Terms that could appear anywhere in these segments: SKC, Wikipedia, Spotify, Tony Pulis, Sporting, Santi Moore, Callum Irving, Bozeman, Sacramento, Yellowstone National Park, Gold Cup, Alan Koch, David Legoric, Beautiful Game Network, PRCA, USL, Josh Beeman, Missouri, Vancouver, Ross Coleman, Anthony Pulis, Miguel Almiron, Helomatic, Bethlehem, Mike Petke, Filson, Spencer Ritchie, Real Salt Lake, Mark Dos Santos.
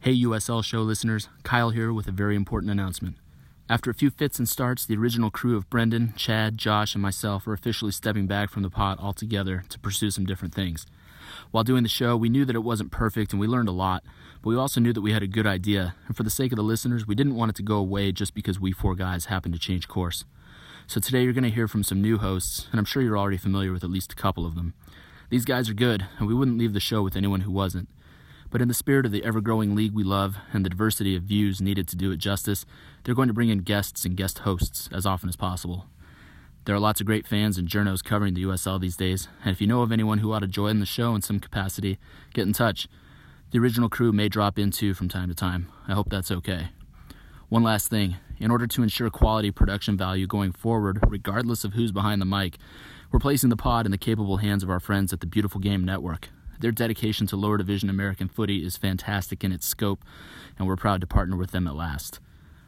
Hey USL show listeners, Kyle here with a very important announcement. After a few fits and starts, the original crew of Brendan, Chad, Josh, and myself are officially stepping back from the pot altogether to pursue some different things. While doing the show, we knew that it wasn't perfect and we learned a lot, but we also knew that we had a good idea, and for the sake of the listeners, we didn't want it to go away just because we four guys happened to change course. So today you're going to hear from some new hosts, and I'm sure you're already familiar with at least a couple of them. These guys are good, and we wouldn't leave the show with anyone who wasn't. But in the spirit of the ever-growing league we love and the diversity of views needed to do it justice, they're going to bring in guests and guest hosts as often as possible. There are lots of great fans and journos covering the USL these days, and if you know of anyone who ought to join the show in some capacity, get in touch. The original crew may drop in too from time to time. I hope that's okay. One last thing. In order to ensure quality production value going forward, regardless of who's behind the mic, we're placing the pod in the capable hands of our friends at the Beautiful Game Network. Their dedication to lower division American footy is fantastic in its scope, and we're proud to partner with them at last.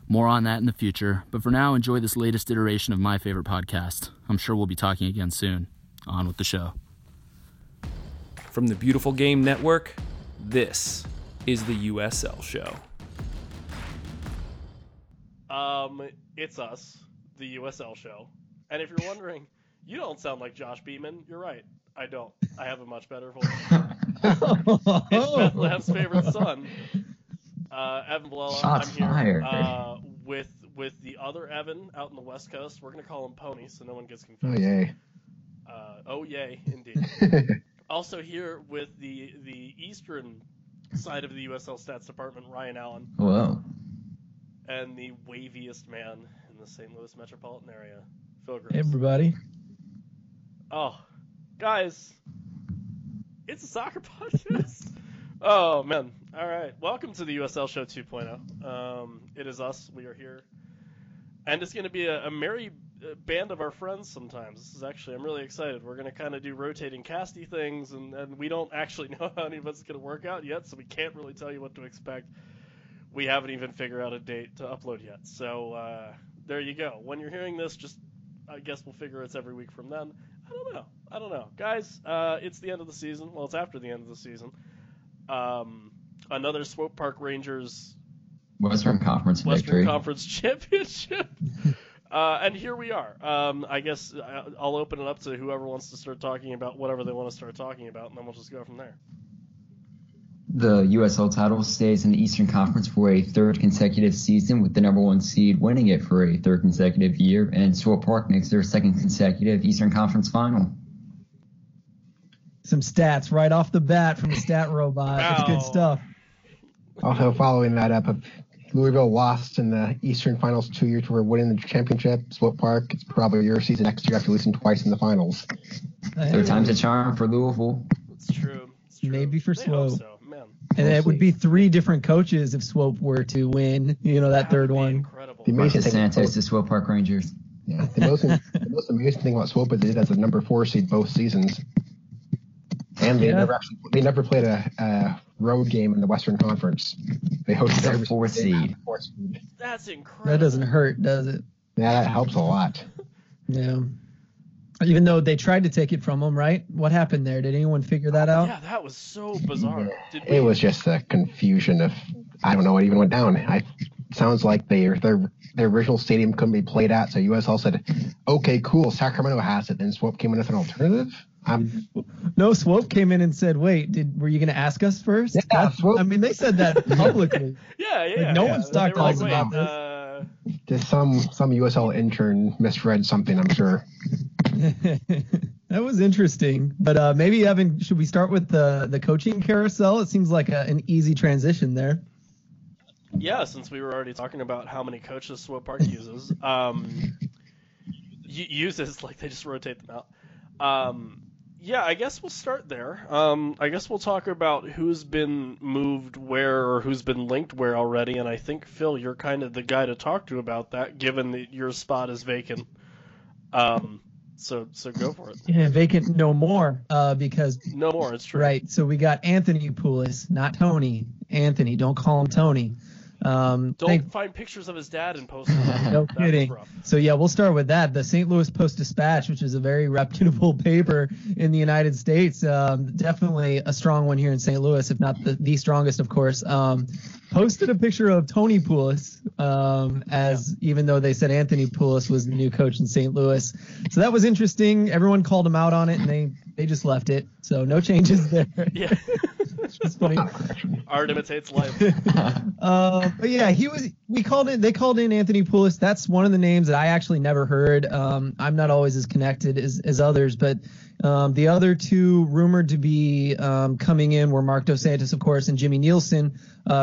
More on that in the future, but for now, enjoy this latest iteration of my favorite podcast. I'm sure we'll be talking again soon. On with the show. From the Beautiful Game Network, this is the USL Show. It's us, the USL Show. And if you're wondering, you don't sound like Josh Beeman, you're right. I don't. I have a much better voice. It's Bethlehem's favorite son, Evan Blella. I'm here with the other Evan out in the West Coast. We're gonna call him Pony, so no one gets confused. Oh yay! Oh yay, indeed. Also here with the eastern side of the USL Stats Department, Ryan Allen. Hello. And the waviest man in the St. Louis metropolitan area, Phil Grimm. Hey everybody. Oh. Guys, it's a soccer podcast. Oh, man. All right. Welcome to the USL Show 2.0. It is us. We are here. And it's going to be a merry band of our friends sometimes. This is actually, I'm really excited. We're going to kind of do rotating casty things, and we don't actually know how any of it's going to work out yet, so we can't really tell you what to expect. We haven't even figured out a date to upload yet. So there you go. When you're hearing this, just I guess we'll figure it's every week from then. I don't know. Guys, it's the end of the season. Well, it's after the end of the season. Another Swope Park Rangers Western Conference Championship. And here we are. I guess I'll open it up to whoever wants to start talking about whatever they want to start talking about, and then we'll just go from there. The USL title stays in the Eastern Conference for a third consecutive season, with the number one seed winning it for a third consecutive year, and Swope Park makes their second consecutive Eastern Conference final. Some stats right off the bat from the stat robot. Wow. That's good stuff. Also following that up, Louisville lost in the Eastern Finals 2 years to winning the championship. Swope Park, it's probably your season next year after losing twice in the finals. Third time's a charm for Louisville. It's true. Maybe for Swope. And it would be three different coaches if Swope were to win, that third one. Incredible. The amazing thing Santos to Swope Park Rangers. Yeah, the most amazing thing about Swope is it as a number four seed both seasons. And they never played a road game in the Western Conference. They hosted their fourth seed. That's incredible. That doesn't hurt, does it? Yeah, that helps a lot. Yeah. Even though they tried to take it from him, right? What happened there? Did anyone figure that out? Yeah, that was so bizarre. Yeah. It was just a confusion of, I don't know what even went down. Sounds like their original stadium couldn't be played at, so USL said, okay, cool, Sacramento has it. Then Swope came in with an alternative? No, Swope came in and said, wait, were you going to ask us first? Yeah, Swope. I mean, they said that publicly. Yeah. Like, no one's talked to us about this. Just some USL intern misread something, I'm sure. That was interesting, but maybe Evan, should we start with the coaching carousel? It seems like an easy transition there. Yeah, since we were already talking about how many coaches Swope Park uses, like they just rotate them out. Yeah, I guess we'll start there. I guess we'll talk about who's been moved where or who's been linked where already, and I think Phil, you're kind of the guy to talk to about that, given that your spot is vacant. So go for it. Yeah, vacant no more because... No more, it's true. Right, so we got Anthony Pulis, not Tony. Anthony, don't call him Tony. Don't find pictures of his dad and post them. No kidding. So, yeah, we'll start with that. The St. Louis Post-Dispatch, which is a very reputable paper in the United States, definitely a strong one here in St. Louis, if not the strongest, of course. posted a picture of Tony Pulis, even though they said Anthony Pulis was the new coach in St. Louis. So that was interesting. Everyone called him out on it, and they just left it. So no changes there. Yeah. It's funny. Art imitates life. But yeah, they called in Anthony Pulis. That's one of the names that I actually never heard. I'm not always as connected as others, but the other two rumored to be coming in were Mark Dos Santos, of course, and Jimmy Nielsen,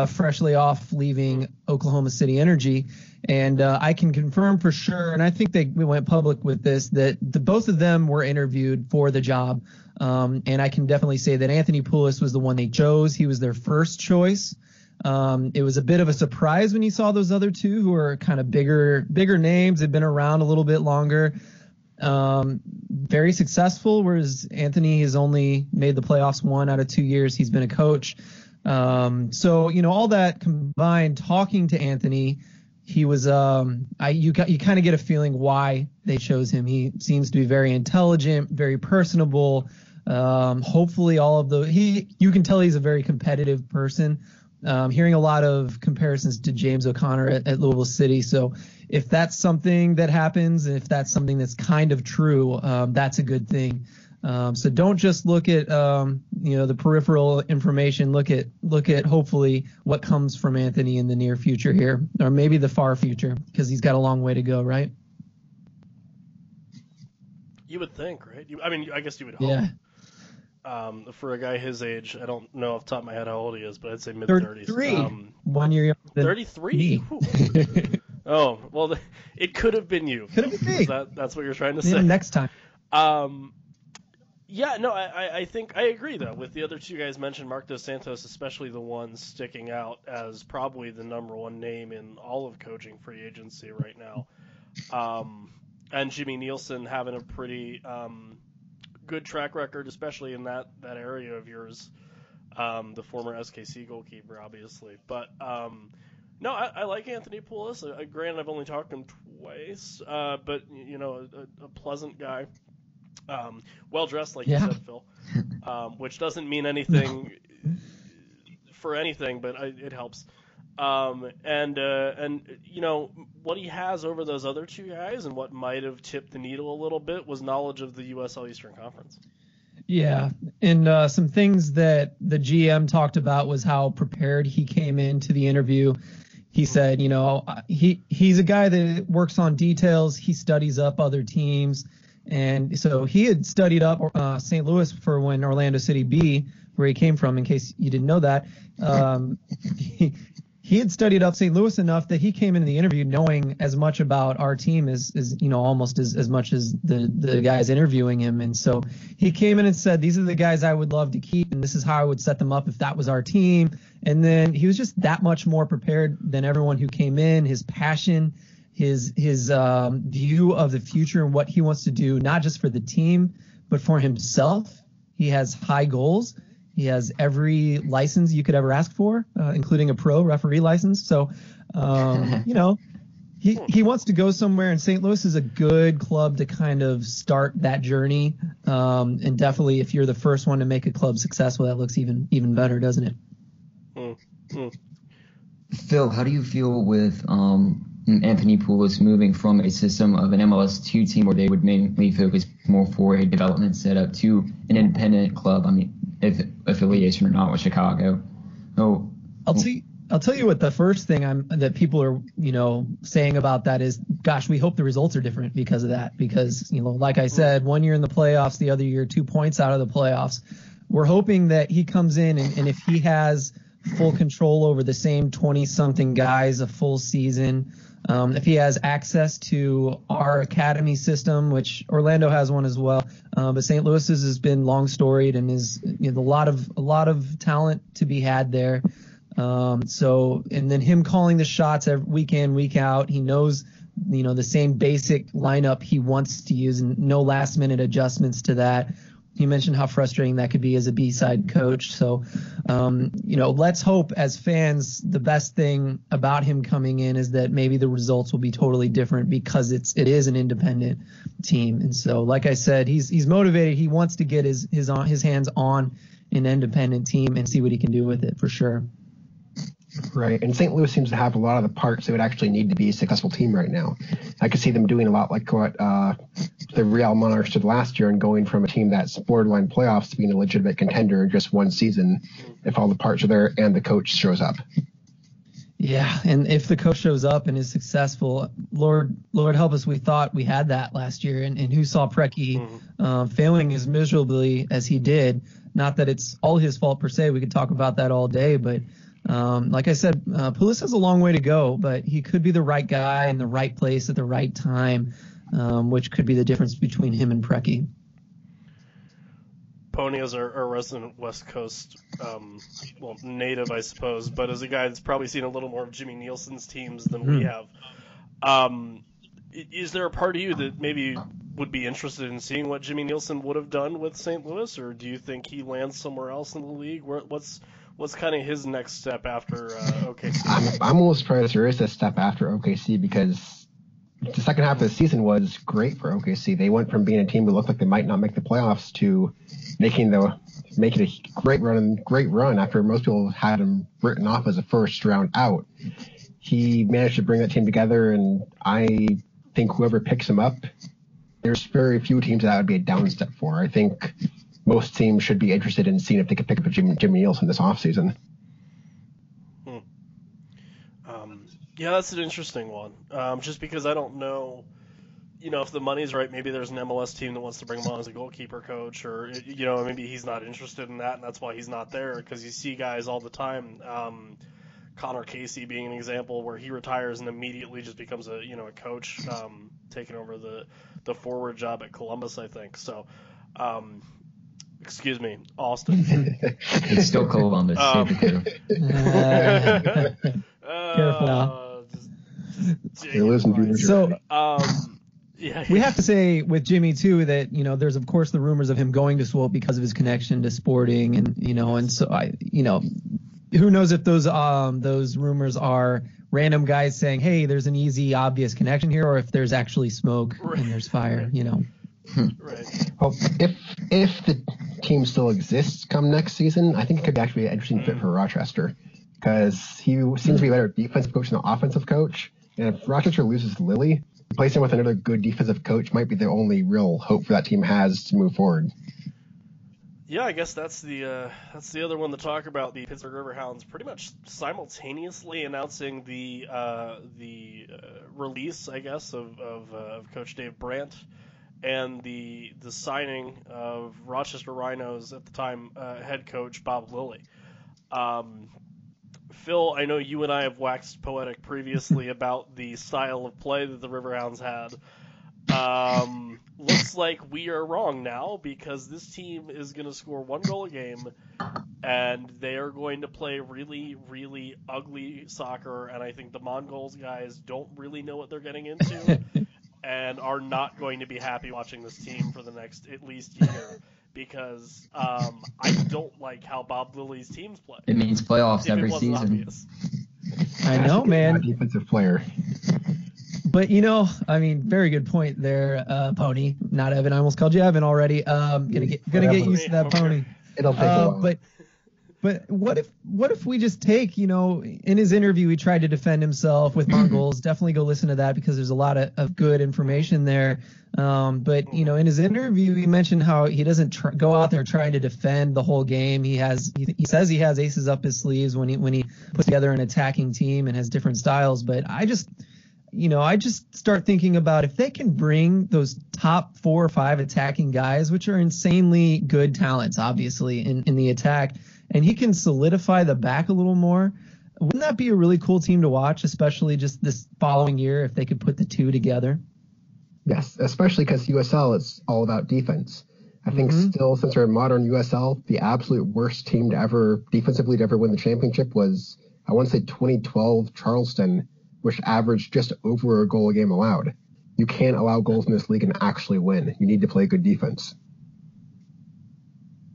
freshly off leaving Oklahoma City Energy. And I can confirm for sure, and I think we went public with this, that both of them were interviewed for the job. And I can definitely say that Anthony Pulis was the one they chose. He was their first choice. It was a bit of a surprise when you saw those other two, who are kind of bigger names, had been around a little bit longer. Very successful, whereas Anthony has only made the playoffs 1 out of 2 years he's been a coach. So, all that combined, talking to Anthony, he was you kind of get a feeling why they chose him. He seems to be very intelligent, very personable. Hopefully you can tell he's a very competitive person. Hearing a lot of comparisons to James O'Connor at Louisville City. So if that's something that happens, and if that's something that's kind of true, that's a good thing. So don't just look at the peripheral information. Look at hopefully what comes from Anthony in the near future here, or maybe the far future, because he's got a long way to go, right? You would think, right? I guess you would hope. Yeah. For a guy his age, I don't know off the top of my head how old he is, but I'd say mid-30s. 33. 1 year younger than 33? Oh, well, it could have been you. Could have been me. That's what you're trying to say. Next time. I think I agree, though, with the other two guys mentioned, Mark Dos Santos, especially the one sticking out as probably the number one name in all of coaching free agency right now. And Jimmy Nielsen having a pretty... good track record, especially in that area of yours, the former SKC goalkeeper, obviously. But I like Anthony Pulis. Granted, I've only talked to him twice, but a pleasant guy, well dressed, like you said, Phil, which doesn't mean anything for anything, but it helps. What he has over those other two guys, and what might have tipped the needle a little bit, was knowledge of the USL Eastern Conference. Yeah, and some things that the GM talked about was how prepared he came into the interview. He said, he's a guy that works on details. He studies up other teams. And so he had studied up St. Louis for when Orlando City B, where he came from, in case you didn't know that. He had studied up St. Louis enough that he came into the interview knowing as much about our team as almost as much as the guys interviewing him. And so he came in and said, these are the guys I would love to keep, and this is how I would set them up if that was our team. And then he was just that much more prepared than everyone who came in. His passion, his view of the future and what he wants to do, not just for the team, but for himself. He has high goals. He has every license you could ever ask for, including a pro referee license. So, he wants to go somewhere, and St. Louis is a good club to kind of start that journey. And definitely, if you're the first one to make a club successful, that looks even better, doesn't it? Phil, how do you feel with Anthony Pulis moving from a system of an MLS2 team where they would mainly focus more for a development setup to an independent club? I mean, if affiliation or not with Chicago. Oh, I'll tell you what the first thing that people are saying about that is, gosh, we hope the results are different because of that, because like I said, 1 year in the playoffs, the other year 2 points out of the playoffs. We're hoping that he comes in and if he has full control over the same 20-something guys a full season, if he has access to our academy system, which Orlando has one as well, but St. Louis's has been long storied and is a lot of talent to be had there. And then him calling the shots every week in, week out, he knows the same basic lineup he wants to use and no last minute adjustments to that. You mentioned how frustrating that could be as a B-side coach. So, let's hope as fans, the best thing about him coming in is that maybe the results will be totally different because it is an independent team. And so, like I said, he's motivated. He wants to get his hands on an independent team and see what he can do with it for sure. right? And St. Louis seems to have a lot of the parts they would actually need to be a successful team right now. I could see them doing a lot like what the Real Monarchs did last year and going from a team that's borderline playoffs to being a legitimate contender in just one season if all the parts are there and the coach shows up. Yeah, and if the coach shows up and is successful, Lord help us, we thought we had that last year. And who saw Preki failing as miserably as he did? Not that it's all his fault per se. We could talk about that all day. But like I said, Pulis has a long way to go, but he could be the right guy in the right place at the right time, which could be the difference between him and Preki. Pony is our resident West Coast, native, I suppose, but as a guy that's probably seen a little more of Jimmy Nielsen's teams than we have. Is there a part of you that maybe would be interested in seeing what Jimmy Nielsen would have done with St. Louis, or do you think he lands somewhere else in the league? What's kind of his next step after OKC? I'm almost surprised there is a step after OKC, because the second half of the season was great for OKC. They went from being a team that looked like they might not make the playoffs to making a great run after most people had him written off as a first round out. He managed to bring that team together, and I think whoever picks him up, there's very few teams that would be a downstep for. I think most teams should be interested in seeing if they could pick up Jimmy Nielsen this offseason. Yeah, that's an interesting one. Just because I don't know, if the money's right, maybe there's an MLS team that wants to bring him on as a goalkeeper coach, or, maybe he's not interested in that, and that's why he's not there, because you see guys all the time, Connor Casey being an example, where he retires and immediately just becomes a coach, taking over the forward job at Columbus, I think. So, excuse me, Austin. It's still Columbus. Careful now. So we have to say with Jimmy too that there's of course the rumors of him going to Swope because of his connection to Sporting, and so who knows if those rumors are random guys saying, hey, there's an easy obvious connection here, or if there's actually smoke and there's fire. Right. Well, if the team still exists come next season, I think it could be actually an interesting fit for Rochester, because he seems to be a better defensive coach than an offensive coach. And if Rochester loses Lilley, replacing him with another good defensive coach might be the only real hope for that team has to move forward. Yeah, I guess that's the other one to talk about. The Pittsburgh River Hounds pretty much simultaneously announcing the release, I guess, of Coach Dave Brandt, and the signing of Rochester Rhinos at the time head coach Bob Lilley. Phil, I know you and I have waxed poetic previously about the style of play that the Riverhounds had. Looks like we are wrong now, because this team is going to score one goal a game, and they are going to play really, really ugly soccer, and I think the Mongols guys don't really know what they're getting into and are not going to be happy watching this team for the next at least year. Because I don't like how Bob Lilley's teams play. It means playoffs every season. Obvious. I know, man. Defensive player. But, very good point there, Pony. Not Evan. I almost called you Evan already. Gonna get used to that, Pony. It'll take a while. But what if we just take, in his interview, he tried to defend himself with Mongols. Definitely go listen to that, because there's a lot of good information there. But, in his interview, he mentioned how he doesn't go out there trying to defend the whole game. He says he has aces up his sleeves when he puts together an attacking team and has different styles. But I just start thinking about if they can bring those top 4 or 5 attacking guys, which are insanely good talents, obviously, in the attack, and he can solidify the back a little more, wouldn't that be a really cool team to watch, especially just this following year if they could put the two together? Yes, especially because USL is all about defense. I think still, since we're in modern USL, the absolute worst team to ever defensively win the championship was, I want to say, 2012 Charleston, which averaged just over a goal a game allowed. You can't allow goals in this league and actually win. You need to play good defense.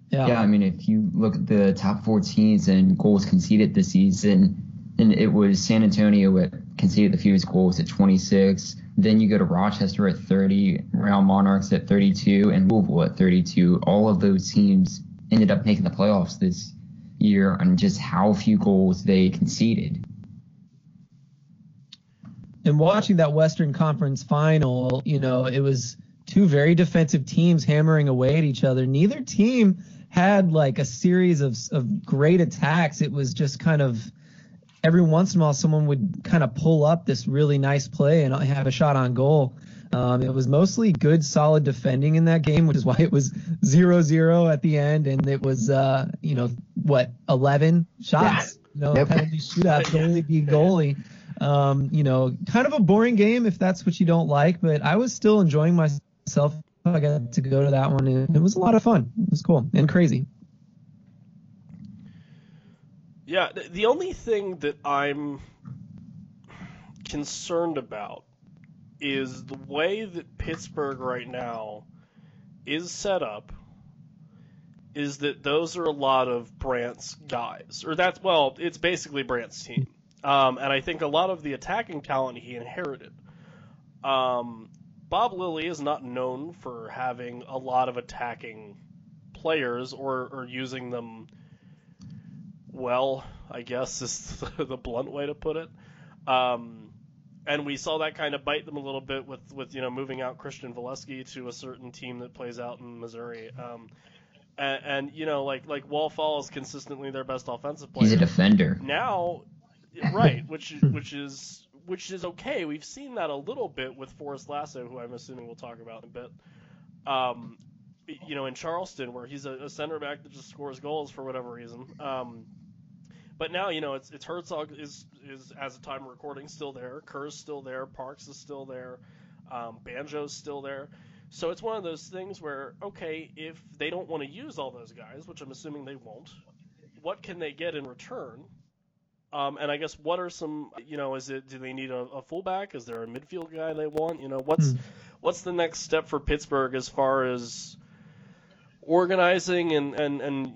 Yeah, if you look at the top 4 teams and goals conceded this season, and it was San Antonio that conceded the fewest goals at 26. Then you go to Rochester at 30, Real Monarchs at 32, and Louisville at 32. All of those teams ended up making the playoffs this year on just how few goals they conceded. And watching that Western Conference final, you know, it was two very defensive teams hammering away at each other. Neither team had like a series of great attacks. It was just kind of every once in a while someone would kind of pull up this really nice play and have a shot on goal. It was mostly good, solid defending in that game, which is why it was 0-0 at the end. And it was, 11 shots, penalty shootouts, goalie be goalie. Kind of a boring game if that's what you don't like, but I was still enjoying myself. I got to go to that one, and it was a lot of fun. It was cool and crazy. Yeah, the only thing that I'm concerned about is the way that Pittsburgh right now is set up is that those are a lot of Brandt's guys. It's basically Brandt's team. And I think a lot of the attacking talent he inherited. Bob Lilley is not known for having a lot of attacking players or using them well, I guess is the blunt way to put it. And we saw that kind of bite them a little bit with moving out Christian Valesky to a certain team that plays out in Missouri. And Wall Fall is consistently their best offensive player. He's a defender. Now... Right, which is okay. We've seen that a little bit with Forrest Lasso, who I'm assuming we'll talk about in a bit. In Charleston, where he's a center back that just scores goals for whatever reason. But now it's Herzog is as of time of recording still there. Kerr's still there. Parks is still there. Banjo's still there. So it's one of those things where if they don't want to use all those guys, which I'm assuming they won't, what can they get in return? And I guess what are some, do they need a fullback? Is there a midfield guy they want? What's the next step for Pittsburgh as far as organizing and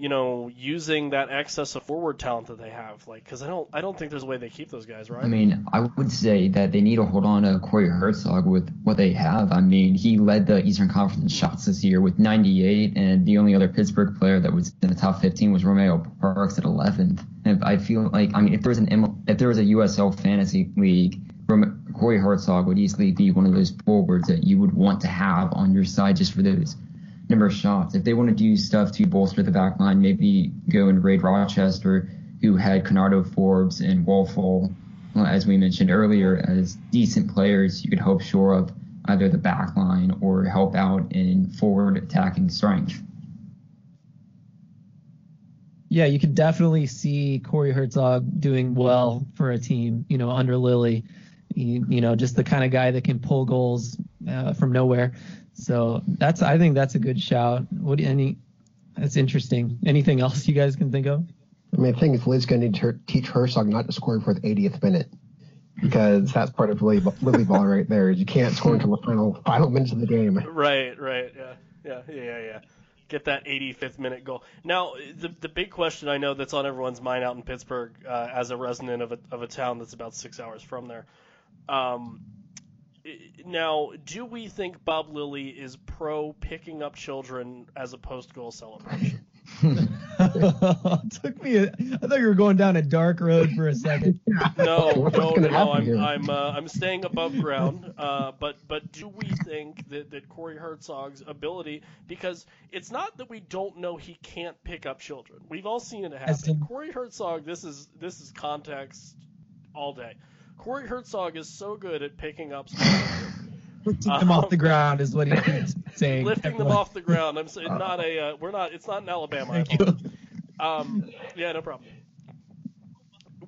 using that excess of forward talent that they have? Like, because I don't think there's a way they keep those guys, right? I mean, I would say that they need to hold on to Corey Herzog with what they have. I mean, he led the Eastern Conference shots this year with 98, and the only other Pittsburgh player that was in the top 15 was Romeo Parks at 11th. And I feel like, if there was a USL fantasy league, Corey Herzog would easily be one of those forwards that you would want to have on your side just for those number of shots. If they want to do stuff to bolster the back line, maybe go and raid Rochester, who had Conardo Forbes and Walfall, as we mentioned earlier, as decent players you could help shore up either the back line or help out in forward attacking strength. Yeah, you can definitely see Corey Herzog doing well for a team, under Lilley, just the kind of guy that can pull goals from nowhere. So I think that's a good shout. That's interesting. Anything else you guys can think of? I mean, I think Liz going to need to teach Herzog not to score before the 80th minute, because that's part of Lilley ball right there. You can't score until the final minutes of the game. Right. Yeah. Get that 85th minute goal. Now, the big question I know that's on everyone's mind out in Pittsburgh, as a resident of a town that's about 6 hours from there. Now, do we think Bob Lilley is pro picking up children as a post-goal celebration? I thought you were going down a dark road for a second. No. I'm staying above ground. But do we think that Corey Herzog's ability, because it's not that we don't know he can't pick up children. We've all seen it happen. Corey Herzog, this is context all day. Corey Herzog is so good at picking up lifting them off the ground is what he's saying. Them off the ground. I'm saying not a we're not. It's not in Alabama. Yeah, no problem.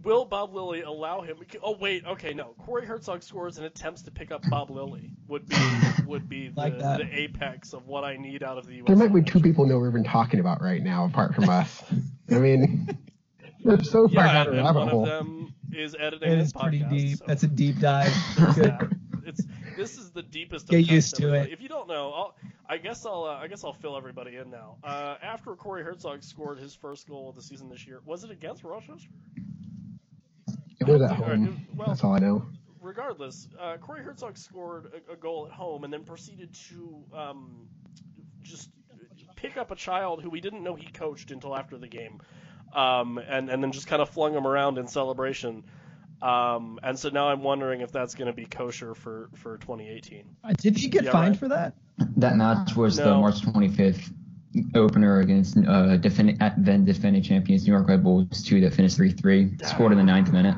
Will Bob Lilley allow him? Oh wait, okay, no. Corey Herzog scores and attempts to pick up Bob Lilley would be like the apex of what I need out of the U.S. There might be two people know we're even talking about right now apart from us. I mean, they're so far down the rabbit hole. Is editing this podcast. Pretty deep. So that's a deep dive. This is the deepest. Get used to it. If you don't know, I guess I'll fill everybody in now. After Corey Herzog scored his first goal of the season this year, was it against Rochester? It was at home. That's all I know. Regardless, Corey Herzog scored a goal at home and then proceeded to just pick up a child who we didn't know he coached until after the game. and then just kind of flung them around in celebration. And so now I'm wondering if that's going to be kosher for 2018. Did you get fined for that? That match was the March 25th opener against then defending champions New York Red Bulls 2 that finished 3-3, scored in the 9th minute.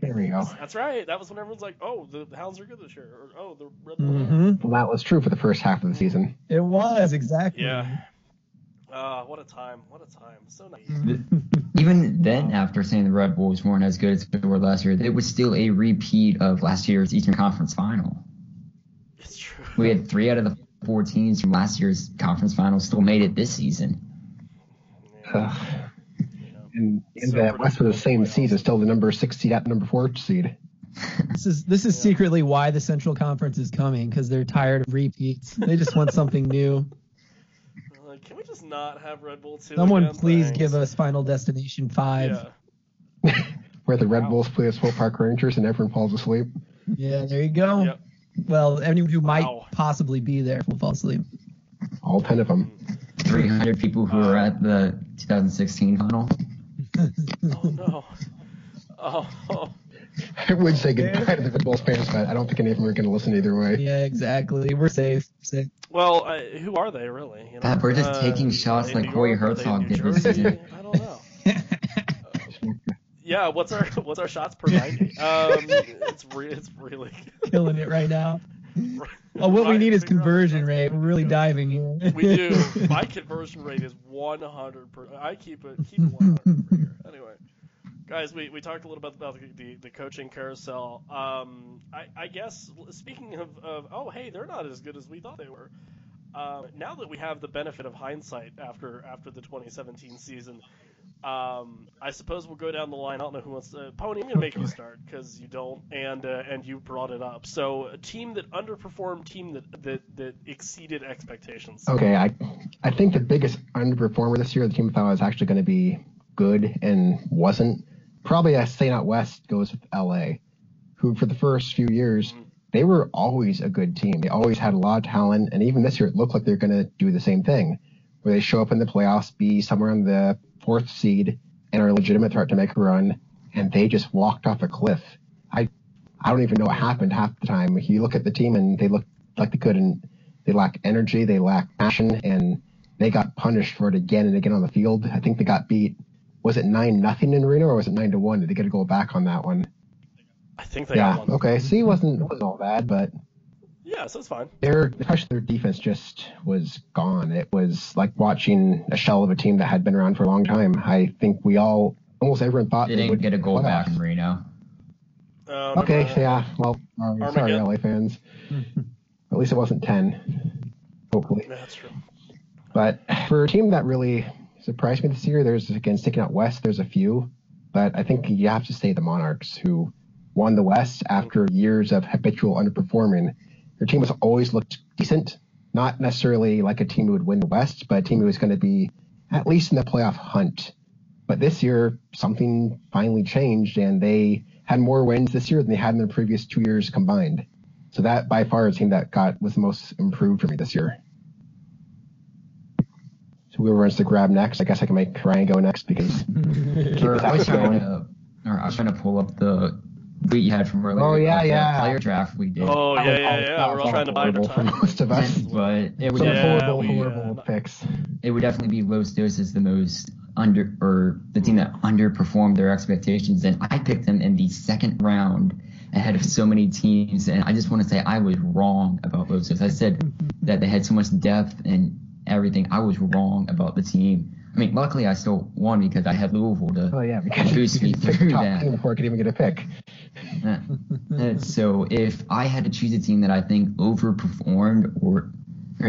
There we go. That's right. That was when everyone's like, oh, the Hounds are good this year. Or, oh, the Red Bulls are good. Well, that was true for the first half of the season. It was, exactly. Yeah. What a time. So nice. Even then, after saying the Red Bulls weren't as good as they were last year, it was still a repeat of last year's Eastern Conference Final. It's true. We had 3 out of the 4 teams from last year's Conference Final still made it this season. Yeah. And so that West for the same seed is still the number 6 seed at number 4 seed. This is secretly why the Central Conference is coming, because they're tired of repeats. They just want something new. Can we just not have Red Bull 2? Someone please give us Final Destination 5. Yeah. Where the Red Bulls play as Swope Park Rangers and everyone falls asleep. Yeah, there you go. Yep. Well, anyone who might possibly be there will fall asleep. All 10 of them. 300 people who were at the 2016 final. Oh, no. Oh. I would say goodbye to the Red Bulls fans, but I don't think any of them are going to listen either way. Yeah, exactly. We're safe. Well, who are they, really? You know? That we're just taking shots like Corey Herzog did this season. I don't know. Yeah, what's our shots per 90? It's really good. Killing it right now. Well, what we need is conversion rate. We're really diving here. We do. My conversion rate is 100%. I keep it 100 per year. Anyway. Guys, we talked a little bit about the coaching carousel. I guess, speaking of they're not as good as we thought they were. Now that we have the benefit of hindsight after the 2017 season, I suppose we'll go down the line. I don't know who wants to. Pony, I'm going to make you start because you don't, and you brought it up. So a team that underperformed, team that exceeded expectations. Okay, I think the biggest underperformer this year, the team I thought was actually going to be good and wasn't, probably I say not West goes with LA, who for the first few years, they were always a good team. They always had a lot of talent, and even this year it looked like they're going to do the same thing, where they show up in the playoffs, be somewhere on the 4th seed, and are a legitimate threat to make a run, and they just walked off a cliff. I don't even know what happened half the time. You look at the team, and they look like they couldn't. They lack energy, they lack passion, and they got punished for it again and again on the field. I think they got beat. Was it 9-0 in Reno, or was it 9-1? Did they get a goal back on that one? I think they got one. Okay, so it wasn't all bad, but... Yeah, so it's fine. Especially their defense just was gone. It was like watching a shell of a team that had been around for a long time. I think almost everyone thought they would get a goal back in Reno. Sorry, LA fans. At least it wasn't 10, hopefully. That's true. But for a team that really... surprised me this year. There's, again, sticking out West, there's a few, but I think you have to say the Monarchs, who won the West after years of habitual underperforming. Their team has always looked decent, not necessarily like a team who would win the West, but a team who was going to be at least in the playoff hunt. But this year, something finally changed, and they had more wins this year than they had in the previous 2 years combined. So that, by far, is the team that was the most improved for me this year. Whoever wants to grab next, I guess I can make Ryan go next because I was trying to pull up the tweet you had from earlier. Oh yeah, yeah. Player draft we did. Oh yeah, yeah. We're all trying to buy the time. Most of us, but it was horrible picks. It would definitely be Los Doses the most the team that underperformed their expectations, and I picked them in the second round ahead of so many teams, and I just want to say I was wrong about Los Doses. I said that they had so much depth and everything. I was wrong about the team. I mean, luckily I still won because I had Louisville to boost me through that. Before I could even get a pick. So if I had to choose a team that I think overperformed or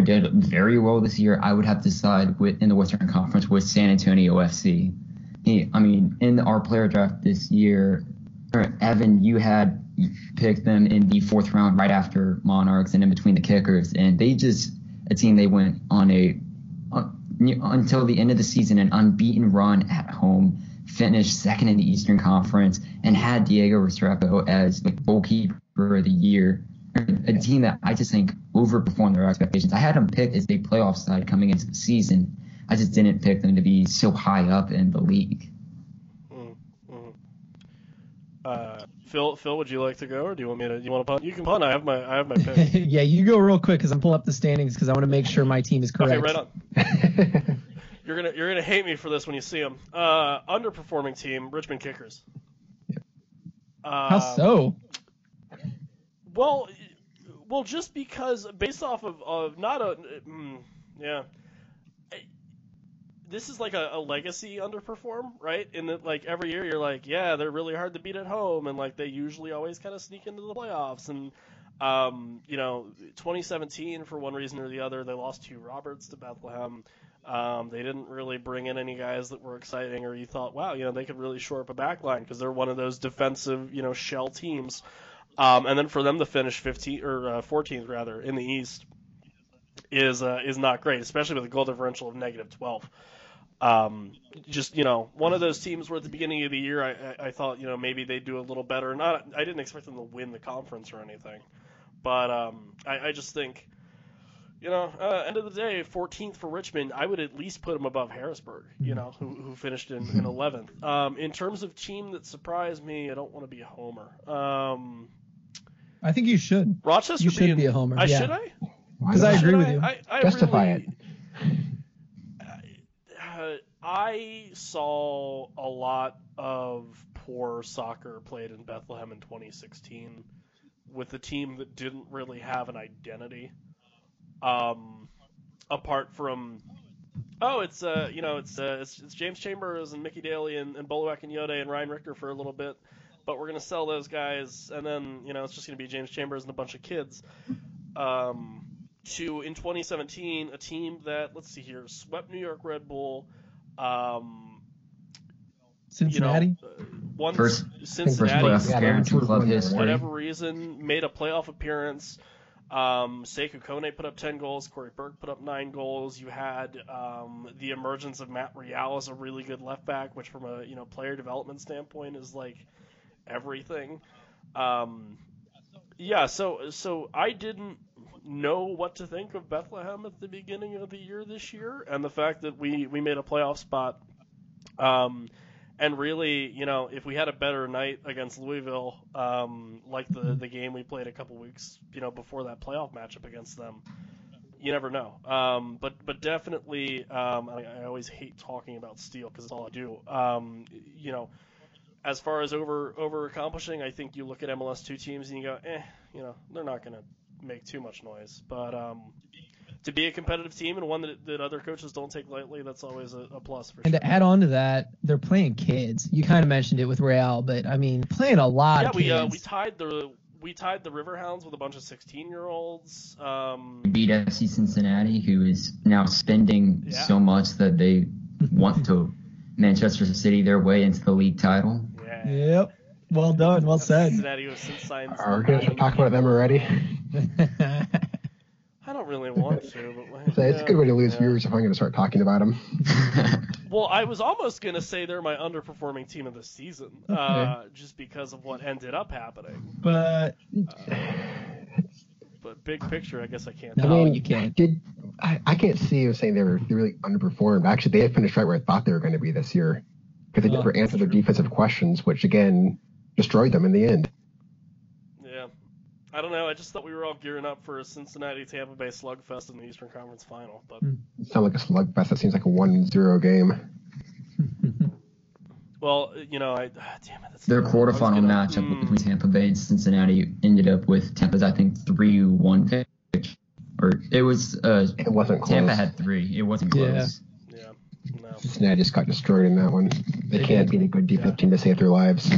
did very well this year, I would have to side in the Western Conference with San Antonio FC. In our player draft this year, Evan, you had picked them in the 4th round right after Monarchs and in between the kickers, and they just... a team they went until the end of the season, an unbeaten run at home, finished 2nd in the Eastern Conference, and had Diego Restrepo as the goalkeeper of the year. A team that I just think overperformed their expectations. I had them picked as a playoff side coming into the season. I just didn't pick them to be so high up in the league. Phil, would you like to go, or do you want me to? You want to punt? You can punt. I have my pick. Yeah, you go real quick because I'm pulling up the standings because I want to make sure my team is correct. Okay, right on. You're gonna hate me for this when you see them. Underperforming team, Richmond Kickers. How so? Well, just because based off of not a yeah. This is like a legacy underperform, right? In that, like, every year you're like, yeah, they're really hard to beat at home, and like they usually always kind of sneak into the playoffs. And 2017 for one reason or the other, they lost Hugh Roberts to Bethlehem. They didn't really bring in any guys that were exciting, or you thought, wow, they could really shore up a backline because they're one of those defensive, shell teams. And then for them to finish 14th rather in the East is not great, especially with a goal differential of -12. One of those teams where at the beginning of the year I thought maybe they'd do a little better. I didn't expect them to win the conference or anything, but I just think end of the day, 14th for Richmond, I would at least put them above Harrisburg, who finished in 11th. In terms of team that surprised me, I don't want to be a homer. I think you should. Rochester, you should be a homer. Yeah. Should I? Because I agree with you. Justify it. I saw a lot of poor soccer played in Bethlehem in 2016 with a team that didn't really have an identity. Apart from, it's James Chambers and Mickey Daly and Bolowak and Yode and Ryan Richter for a little bit, but we're gonna sell those guys, and then it's just gonna be James Chambers and a bunch of kids. To in 2017, a team that swept New York Red Bull. Cincinnati, for whatever reason, made a playoff appearance. Sekou Kone put up 10 goals. Corey Burke put up 9 goals. You had the emergence of Matt Real as a really good left back, which from a player development standpoint is like everything. So I didn't know what to think of Bethlehem at the beginning of the year this year, and the fact that we made a playoff spot. And really, if we had a better night against Louisville, like the game we played a couple weeks, before that playoff matchup against them, you never know. But definitely, I always hate talking about Steele because it's all I do. As far as over accomplishing, I think you look at MLS2 teams and you go, they're not going to make too much noise. But to be a competitive team and one that other coaches don't take lightly, that's always a plus for sure. And to add on to that, they're playing kids. You kind of mentioned it with Real, but I mean, playing a lot of kids. Yeah, we tied the River Hounds with a bunch of 16-year-olds. We beat FC Cincinnati, who is now spending so much that they want to Manchester City their way into the league title. Yeah. Yep. Well done. Well said. Cincinnati was since signed. Are we going to talk about them already? I don't really want to, but it's a good way to lose viewers if I'm going to start talking about them. Well, I was almost going to say they're my underperforming team of the season, just because of what ended up happening. But big picture, I guess I can't. You can't. I can't see you saying they really underperformed. Actually, they had finished right where I thought they were going to be this year because they never answered their defensive questions, which again destroyed them in the end. I don't know. I just thought we were all gearing up for a Cincinnati-Tampa Bay slugfest in the Eastern Conference Final. But it's not like a slugfest. That seems like a 1-0 game. Well, damn it. Their quarterfinal matchup between Tampa Bay and Cincinnati ended up with Tampa's, I think, 3-1 pitch. Or it was. It wasn't close. Tampa had 3. It wasn't close. Yeah. No. Cincinnati just got destroyed in that one. They can't beat a good defensive team to save their lives.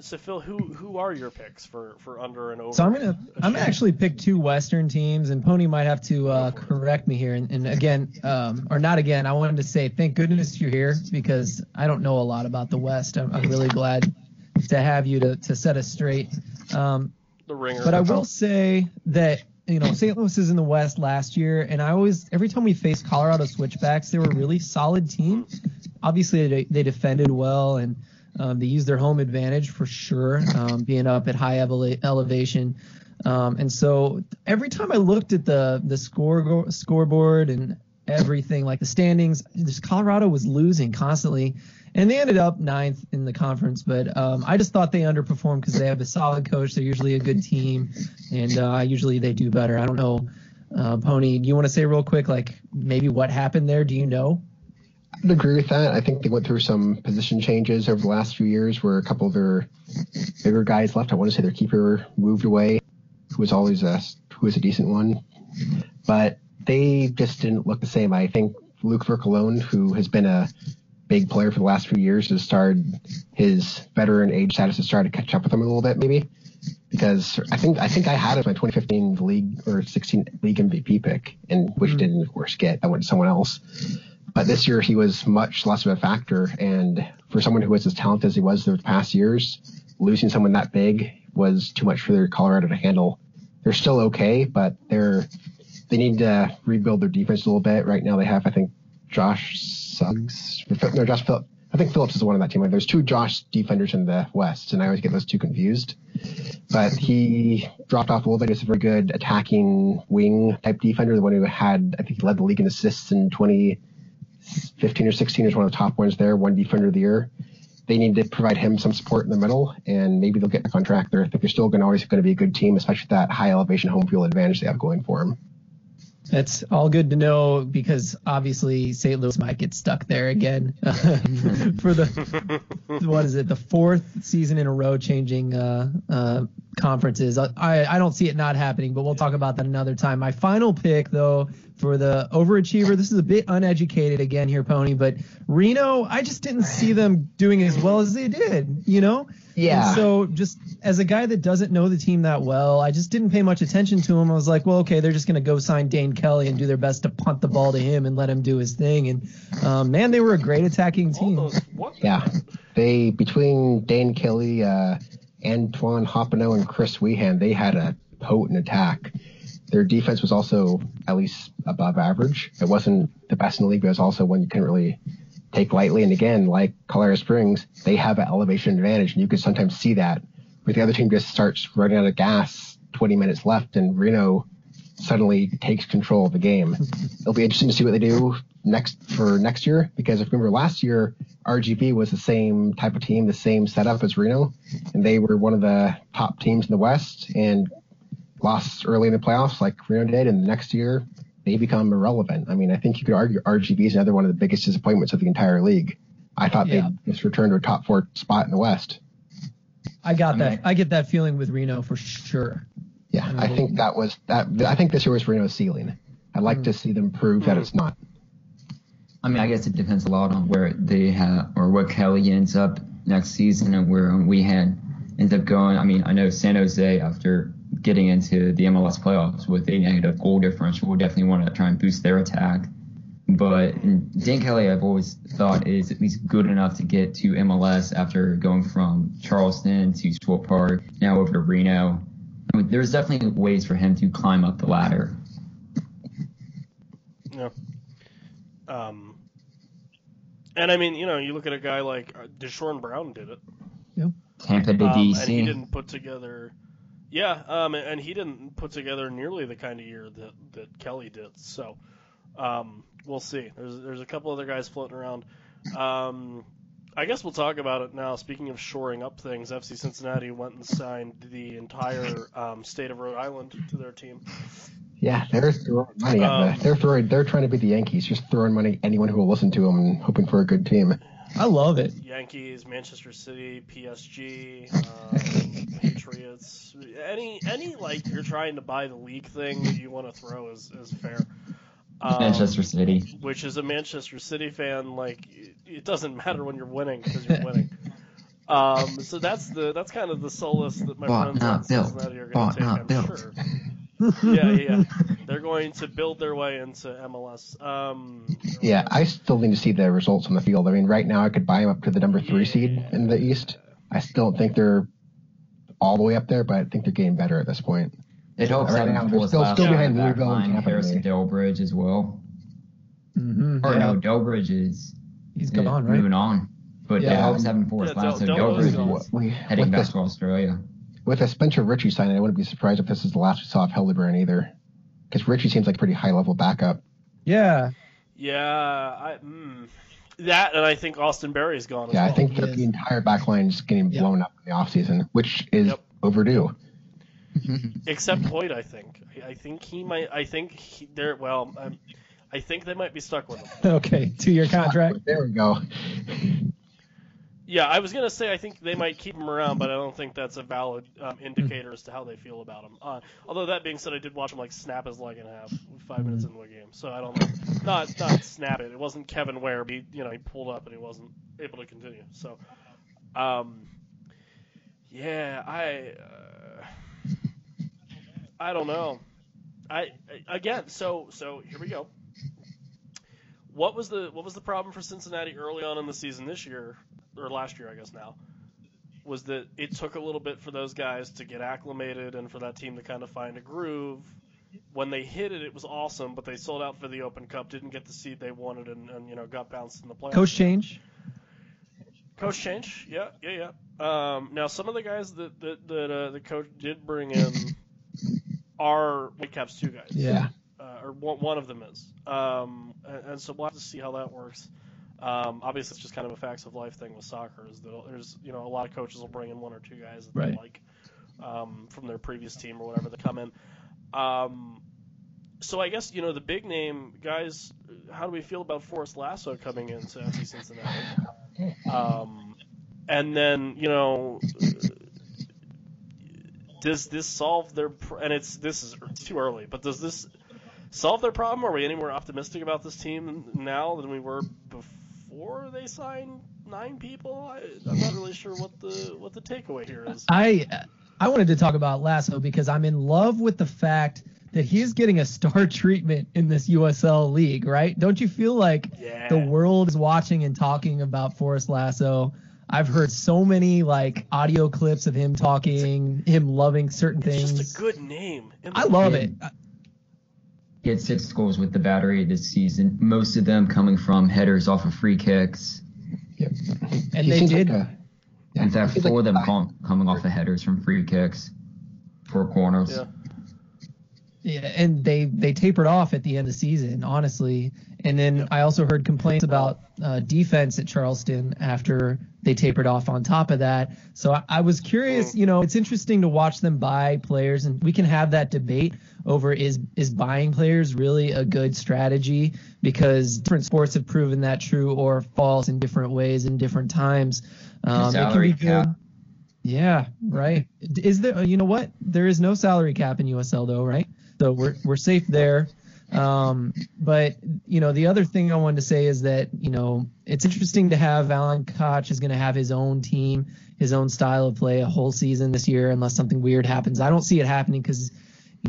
So Phil, who are your picks for under and over? So I'm gonna actually pick two Western teams, and Pony might have to correct me here. And again, or not again, I wanted to say thank goodness you're here because I don't know a lot about the West. I'm really glad to have you to set us straight. The ringer. But I will say that St. Louis is in the West last year, and I always every time we faced Colorado Switchbacks, they were a really solid team. Obviously, they defended well and. They use their home advantage for sure, being up at high elevation. And so every time I looked at the scoreboard and everything, like the standings, Colorado was losing constantly. And they ended up ninth in the conference, but I just thought they underperformed because they have a solid coach. They're usually a good team, and usually they do better. I don't know, Pony, do you want to say real quick, like, maybe what happened there? Do you know? I'd agree with that. I think they went through some position changes over the last few years where a couple of their bigger guys left. I want to say their keeper moved away, who was a decent one. But they just didn't look the same. I think Luke Vercalone, who has been a big player for the last few years, has started his veteran age status has started to catch up with him a little bit, maybe. Because I think I had it my 2015 league or 16 league MVP pick, and which didn't, of course, get. I went to someone else. But this year he was much less of a factor, and for someone who was as talented as he was the past years, losing someone that big was too much for their Colorado to handle. They're still okay, but they need to rebuild their defense a little bit. Right now they have, I think, Josh Phillips. I think Phillips is the one on that team. There's two Josh defenders in the West, and I always get those two confused. But he dropped off a little bit. He's a very good attacking wing type defender, the one who had, I think, he led the league in assists in 2015 or 16 is one of the top ones there, one defender of the year. They need to provide him some support in the middle, and maybe they'll get back on track there. I think they're still always going to be a good team, especially with that high elevation home field advantage they have going for them. That's all good to know, because obviously St. Louis might get stuck there again for the fourth season in a row, changing conferences. I don't see it not happening, but we'll talk about that another time. My final pick, though, for the overachiever, this is a bit uneducated again here, Pony, but Reno, I just didn't see them doing as well as they did, you know? Yeah. And so just as a guy that doesn't know the team that well, I just didn't pay much attention to him. I was like, well, okay, they're just going to go sign Dan Kelly and do their best to punt the ball to him and let him do his thing. And, man, they were a great attacking team. They, between Dan Kelly, Antoine Hoppano, and Chris Wehan, they had a potent attack. Their defense was also at least above average. It wasn't the best in the league, but it was also one you couldn't really take lightly. And again, like Colorado Springs, they have an elevation advantage, and you can sometimes see that. But the other team just starts running out of gas, 20 minutes left, and Reno suddenly takes control of the game. It'll be interesting to see what they do next year, because if you remember last year, RGV was the same type of team, the same setup as Reno, and they were one of the top teams in the West, and lost early in the playoffs like Reno did, and the next year they become irrelevant. I mean, I think you could argue RGV is another one of the biggest disappointments of the entire league. I thought they just returned to a top four spot in the West. I get that feeling with Reno for sure. Yeah, I think that was that. I think this year was Reno's ceiling. I'd like to see them prove that it's not. I mean, I guess it depends a lot on where they have or what Kelly ends up next season and where Wehan ends up going. I mean, I know San Jose, after getting into the MLS playoffs with a negative goal differential, will definitely want to try and boost their attack. But Dan Kelly, I've always thought, is at least good enough to get to MLS after going from Charleston to Swope Park, now over to Reno. I mean, there's definitely ways for him to climb up the ladder. Yeah. And I mean, you know, you look at a guy like Deshaun Brown did it. Yep. Tampa to DC. And he didn't put together. Yeah, and he didn't put together nearly the kind of year that Kelly did. So we'll see. There's a couple other guys floating around. I guess we'll talk about it now. Speaking of shoring up things, FC Cincinnati went and signed the entire state of Rhode Island to their team. Yeah, they're throwing money at they're trying to beat the Yankees, just throwing money at anyone who will listen to them and hoping for a good team. I love it. Yankees, Manchester City, PSG, Patriots. Any like you're trying to buy the league thing that you want to throw is fair. Manchester City. Which is a Manchester City fan, like it doesn't matter when you're winning because you're winning. So that's kind of the solace that my friends in Cincinnati are going to take, I'm sure. Yeah. They're going to build their way into MLS. Yeah, I still need to see the results on the field. I mean, right now I could buy them up to the number 3 seed in the East. I still don't think they're all the way up there, but I think they're getting better at this point. It helps right now. They're still behind Louisville and Harrison Delbridge as well. Mm-hmm. No, Delbridge is moving on. But it helps having Forrest Lasso. Delbridge is heading back to Australia. With a Spencer Ritchie signing, I wouldn't be surprised if this is the last we saw of Hildebrand either, because Ritchie seems like a pretty high-level backup. Yeah. Yeah. That, and I think Austin Berry is gone as well. I think the entire back line is getting blown up in the offseason, which is overdue. Except Hoyt, I think. I think they might be stuck with him. Okay, 2-year contract. There we go. Yeah, I was going to say I think they might keep him around, but I don't think that's a valid indicator as to how they feel about him. Although that being said, I did watch him snap his leg in half 5 minutes into the game, so I don't know. Not snap it. It wasn't Kevin Ware, but he pulled up and he wasn't able to continue. So, I don't know. So here we go. What was the problem for Cincinnati early on in the season this year, or last year I guess now, was that it took a little bit for those guys to get acclimated and for that team to kind of find a groove. When they hit it, it was awesome, but they sold out for the Open Cup, didn't get the seed they wanted, and got bounced in the playoffs. Coach change, yeah. Now some of the guys that the coach did bring in are Whitecaps 2 guys. Yeah. Or one of them is. And so we'll have to see how that works. Obviously, it's just kind of a facts of life thing with soccer, is that there's a lot of coaches will bring in one or two guys that they like from their previous team or whatever that come in. So I guess the big name guys. How do we feel about Forrest Lasso coming into FC Cincinnati? And then does this solve their? And it's too early, but does this solve their problem? Are we any more optimistic about this team now than we were before they signed 9 people? I'm not really sure what the takeaway here is. I wanted to talk about Lasso because I'm in love with the fact that he's getting a star treatment in this USL league, right? Don't you feel like the world is watching and talking about Forrest Lasso? I've heard so many audio clips of him talking, him loving certain things. It's just a good name. I love it. He had 6 goals with the Battery this season, most of them coming from headers off of free kicks. Yep. And they did. In fact, 4 of them coming off the headers from free kicks, 4 corners. Yeah, and they tapered off at the end of the season, honestly. And then I also heard complaints about defense at Charleston after they tapered off on top of that. So I was curious, it's interesting to watch them buy players, and we can have that debate over is buying players really a good strategy, because different sports have proven that true or false in different ways in different times. It can be good. Yeah, right. Is there? You know what? There is no salary cap in USL though, right? So we're safe there. But the other thing I wanted to say is that it's interesting to have Alan Koch is going to have his own team, his own style of play a whole season this year, unless something weird happens. I don't see it happening because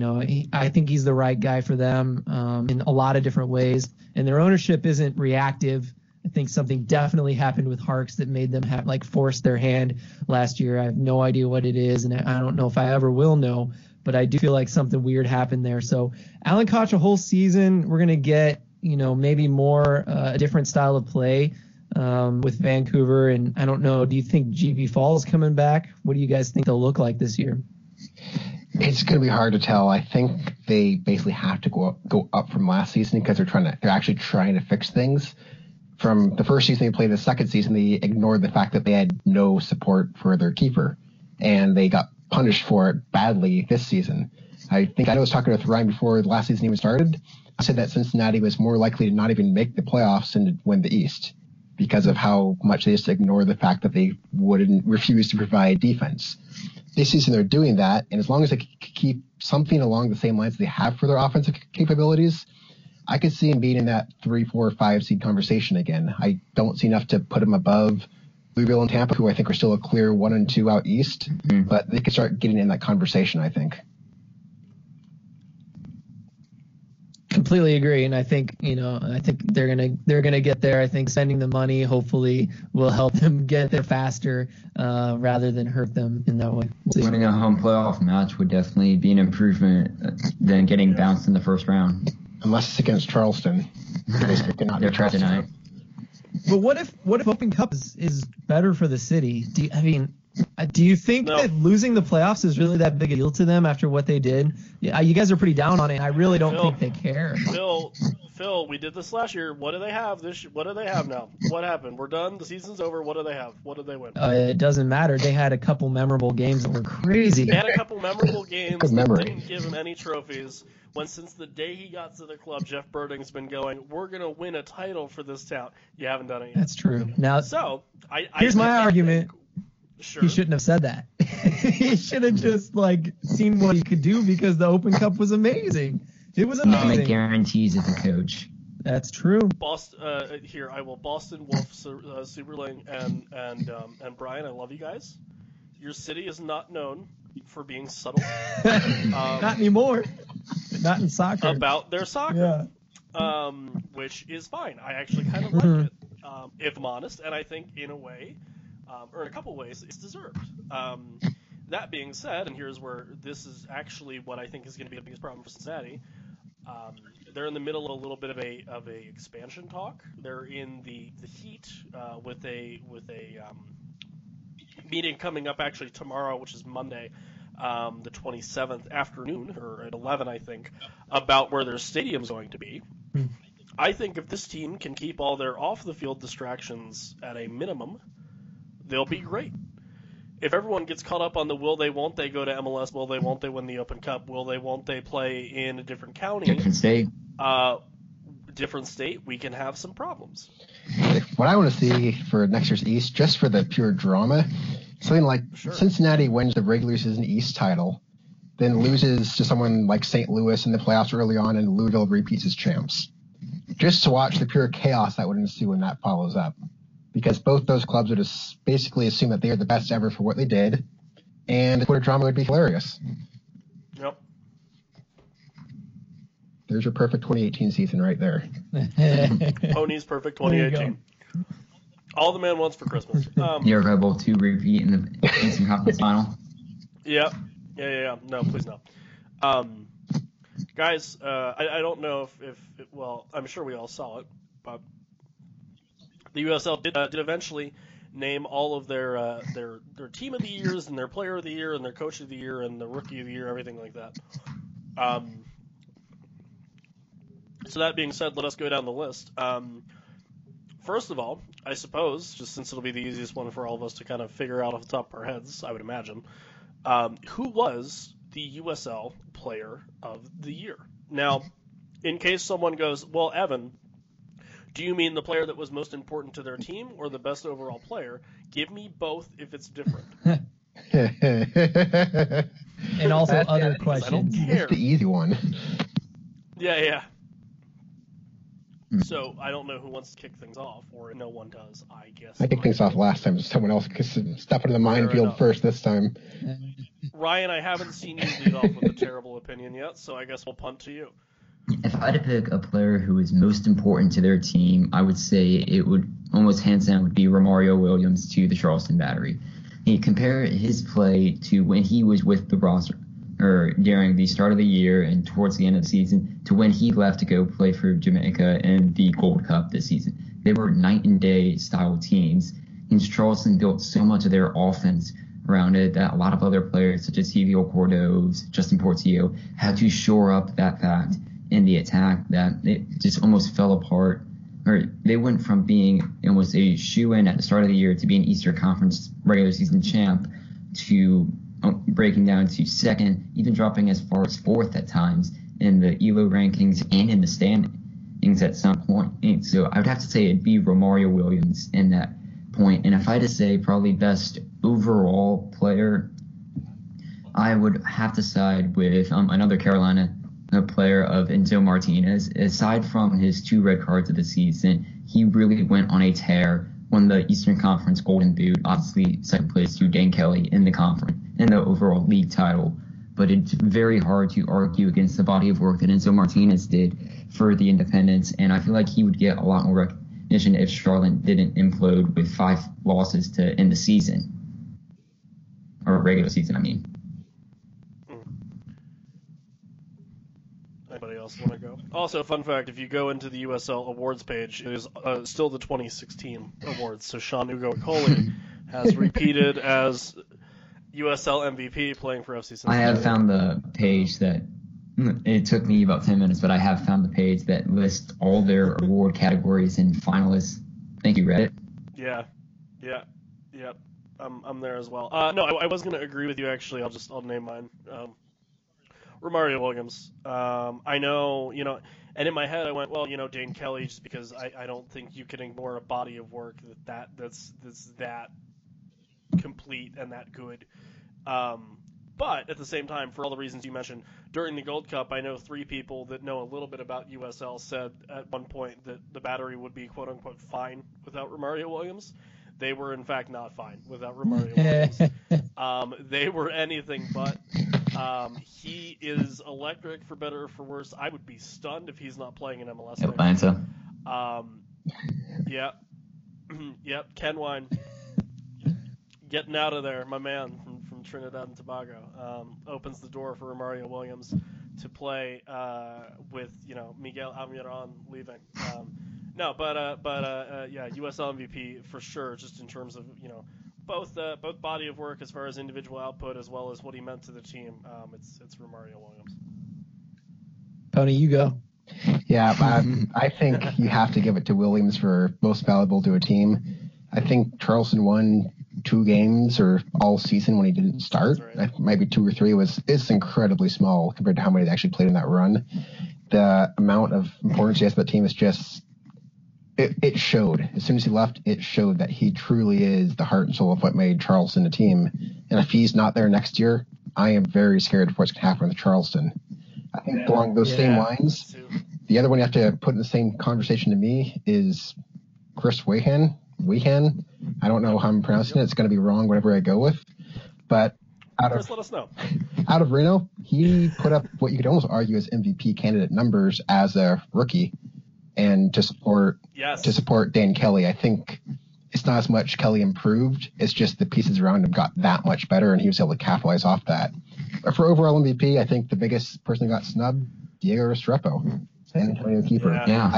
I think he's the right guy for them in a lot of different ways, and their ownership isn't reactive. I think something definitely happened with Harks that made them have forced their hand last year. I have no idea what it is, and I don't know if I ever will know, but I do feel like something weird happened there. So Alan Koch a whole season, we're going to get, maybe more a different style of play with Vancouver. And I don't know, do you think GB Falls coming back? What do you guys think they'll look like this year? It's going to be hard to tell. I think they basically have to go up from last season because they're actually trying to fix things. From the first season they played, the second season they ignored the fact that they had no support for their keeper, and they got punished for it badly this season. I was talking with Ryan before the last season even started. I said that Cincinnati was more likely to not even make the playoffs and win the East because of how much they just ignored the fact that they wouldn't refuse to provide defense. This season they're doing that, and as long as they keep something along the same lines they have for their offensive capabilities, I could see him being in that 3, 4, 5 seed conversation again. I don't see enough to put him above Louisville and Tampa, who I think are still a clear 1 and 2 out east, but they could start getting in that conversation, I think. Completely agree, and I think they're gonna get there. I think spending the money hopefully will help them get there faster rather than hurt them in that way. Winning a home playoff match would definitely be an improvement than getting bounced in the first round. Unless it's against Charleston. They're Charleston tonight. But what if Open Cup is better for the city? Do you think that losing the playoffs is really that big a deal to them after what they did? Yeah, you guys are pretty down on it. I really don't think they care. Phil, Phil, we did this last year. What do they have this? What do they have now? What happened? We're done. The season's over. What do they have? What did they win? It doesn't matter. They had a couple memorable games that were crazy. They had a couple memorable games that didn't give him any trophies. When since the day he got to the club, Jeff Birding's been going, we're going to win a title for this town. You haven't done it yet. That's true. Now, so here's my argument. Sure. He shouldn't have said that. He should have just seen what he could do because the Open Cup was amazing. It was amazing. I guarantees as a coach. That's true. Boston, here I will. Boston Wolf, Suberling, and Brian. I love you guys. Your city is not known for being subtle. Not anymore. Not in soccer. About their soccer, yeah. Which is fine. I actually kind of like it, if I'm honest. And I think in a way, or in a couple ways, it's deserved. That being said, and here's where this is actually what I think is going to be the biggest problem for Cincinnati. They're in the middle of a little bit of a expansion talk. They're in the heat with a meeting coming up actually tomorrow, which is Monday, the 27th afternoon or at 11, I think, about where their stadium's going to be. I think if this team can keep all their off the field distractions at a minimum, they'll be great. If everyone gets caught up on the will they, won't they go to MLS, will they, won't they win the Open Cup, will they, won't they play in a different county, different state, we can have some problems. What I want to see for next year's East, just for the pure drama, something like Cincinnati wins the regular season East title, then loses to someone like St. Louis in the playoffs early on, and Louisville repeats as champs. Just to watch the pure chaos that would ensue when that follows up. Because both those clubs would just basically assume that they are the best ever for what they did, and Twitter drama would be hilarious. Yep. There's your perfect 2018 season right there. Pony's perfect 2018. All the man wants for Christmas. New York Red Bull 2 repeat in the Eastern Conference final. Yep. Yeah. No, please no. Guys, I don't know if well, I'm sure we all saw it, but the USL did eventually name all of their team of the years and their player of the year and their coach of the year and the rookie of the year, everything like that. So that being said, let us go down the list. First of all, I suppose, just since it'll be the easiest one for all of us to kind of figure out off the top of our heads, I would imagine, who was the USL player of the year? Now, in case someone goes, well, Evan, do you mean the player that was most important to their team or the best overall player? Give me both if it's different. And also other questions. I don't care. It's the easy one. Yeah. So I don't know who wants to kick things off, or no one does, I guess. I kicked things off last time. Someone else stepped into the minefield first this time. Ryan, I haven't seen you lead off with a terrible opinion yet, so I guess we'll punt to you. If I had to pick a player who is most important to their team, I would say it would almost hands down would be Romario Williams to the Charleston Battery. You compare his play to when he was with the roster or during the start of the year and towards the end of the season to when he left to go play for Jamaica in the Gold Cup this season. They were night and day style teams, and Charleston built so much of their offense around it that a lot of other players such as Silvio Cordovez, Justin Portillo had to shore up that fact in the attack that it just almost fell apart, or they went from being almost a shoo-in at the start of the year to being Eastern Conference regular season champ to breaking down to second, even dropping as far as fourth at times in the ELO rankings and in the standings at some point. So I would have to say it'd be Romario Williams in that point. And if I had to say probably best overall player, I would have to side with another Carolina a player of Enzo Martinez. Aside from his 2 red cards of the season, he really went on a tear, won the Eastern Conference Golden Boot, obviously second place to Dan Kelly in the conference and the overall league title. But it's very hard to argue against the body of work that Enzo Martinez did for the Independents, and I feel like he would get a lot more recognition if Charlotte didn't implode with 5 losses to end the season. Or regular season, I mean. Anybody else want to go? Also, fun fact, if you go into the USL awards page, it is still the 2016 awards. So Sean Ugo-Akoli has repeated as USL MVP playing for FC Cincinnati. I have found the page that It took me about 10 minutes, but I have found the page that lists all their award categories and finalists. Thank you, Reddit. Yeah. I'm there as well. No, I was going to agree with you, actually. I'll name mine. Romario Williams. I know, and in my head I went, Dan Kelly, just because I don't think you can ignore a body of work that's that complete and that good. But at the same time, for all the reasons you mentioned, during the Gold Cup, I know three people that know a little bit about USL said at one point that the Battery would be, quote-unquote, fine without Romario Williams. They were, in fact, not fine without Romario Williams. They were anything but. He is electric, for better or for worse. I would be stunned if he's not playing in MLS. Atlanta. Yeah. Yep, Ken Wine. Getting out of there, my man from Trinidad and Tobago. Opens the door for Romario Williams to play with, Miguel Almiron leaving. No, but USL MVP for sure, just in terms of, both body of work as far as individual output as well as what he meant to the team. It's Romario Williams. Tony, you go. Yeah, I think you have to give it to Williams for most valuable to a team. I think Charleston won 2 games or all season when he didn't start. Right. Maybe 2 or 3. It's incredibly small compared to how many they actually played in that run. The amount of importance he has to the team is just... It showed. As soon as he left, it showed that he truly is the heart and soul of what made Charleston a team. And if he's not there next year, I am very scared of what's going to happen with Charleston. I think along those same lines, the other one you have to put in the same conversation to me is Chris Wehan. I don't know how I'm pronouncing it. It's going to be wrong, whatever I go with. But Chris, let us know. Out of Reno, he put up what you could almost argue as MVP candidate numbers as a rookie. And to support Dan Kelly, I think it's not as much Kelly improved. It's just the pieces around him got that much better, and he was able to capitalize off that. But for overall MVP, I think the biggest person who got snubbed, Diego Restrepo, San Antonio keeper. Yeah.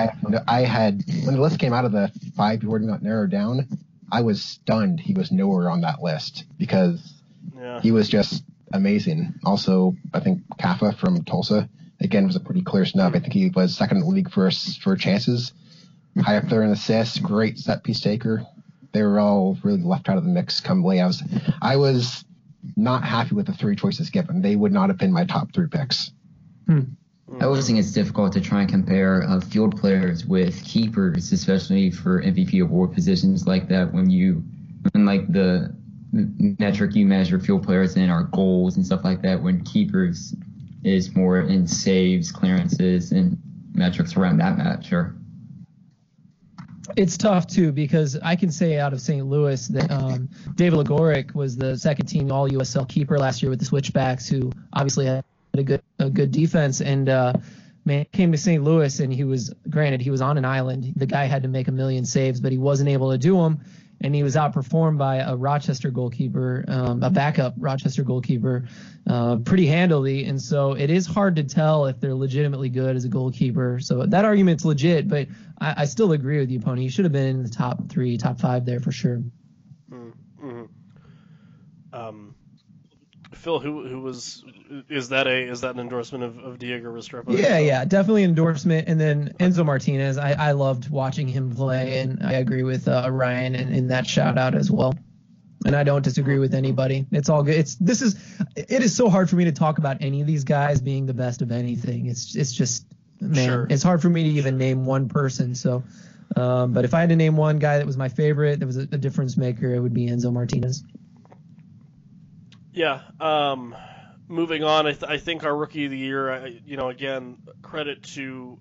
I had, when the list came out of the 5 before it got narrowed down, I was stunned he was nowhere on that list because he was just amazing. Also, I think Kaffa from Tulsa. Again, was a pretty clear snub. I think he was second in the league for chances. High up there in assists, great set piece taker. They were all really left out of the mix come late. I was not happy with the 3 choices given. They would not have been my top 3 picks. I always think it's difficult to try and compare field players with keepers, especially for MVP award positions like that. When the metric you measure field players in are goals and stuff like that, when keepers is more in saves, clearances, and metrics around that match. Sure. It's tough, too, because I can say out of St. Louis that David Legoric was the second team All-USL keeper last year with the Switchbacks, who obviously had a good defense. And man, came to St. Louis, and he was on an island. The guy had to make 1 million saves, but he wasn't able to do them. And he was outperformed by a Rochester goalkeeper, a backup Rochester goalkeeper, pretty handily. And so it is hard to tell if they're legitimately good as a goalkeeper. So that argument's legit, but I still agree with you, Pony. You should have been in the top 3, top 5 there for sure. Mm-hmm. Phil, is that an endorsement of Diego Restrepo? Yeah, definitely endorsement. And then Enzo Martinez, I loved watching him play, and I agree with Ryan in that shout out as well. And I don't disagree with anybody. It's all good. It is so hard for me to talk about any of these guys being the best of anything. It's just, man, sure. It's hard for me to even name one person. So, but if I had to name one guy that was my favorite, that was a difference maker, it would be Enzo Martinez. Yeah. Moving on, I think our Rookie of the Year, again, credit to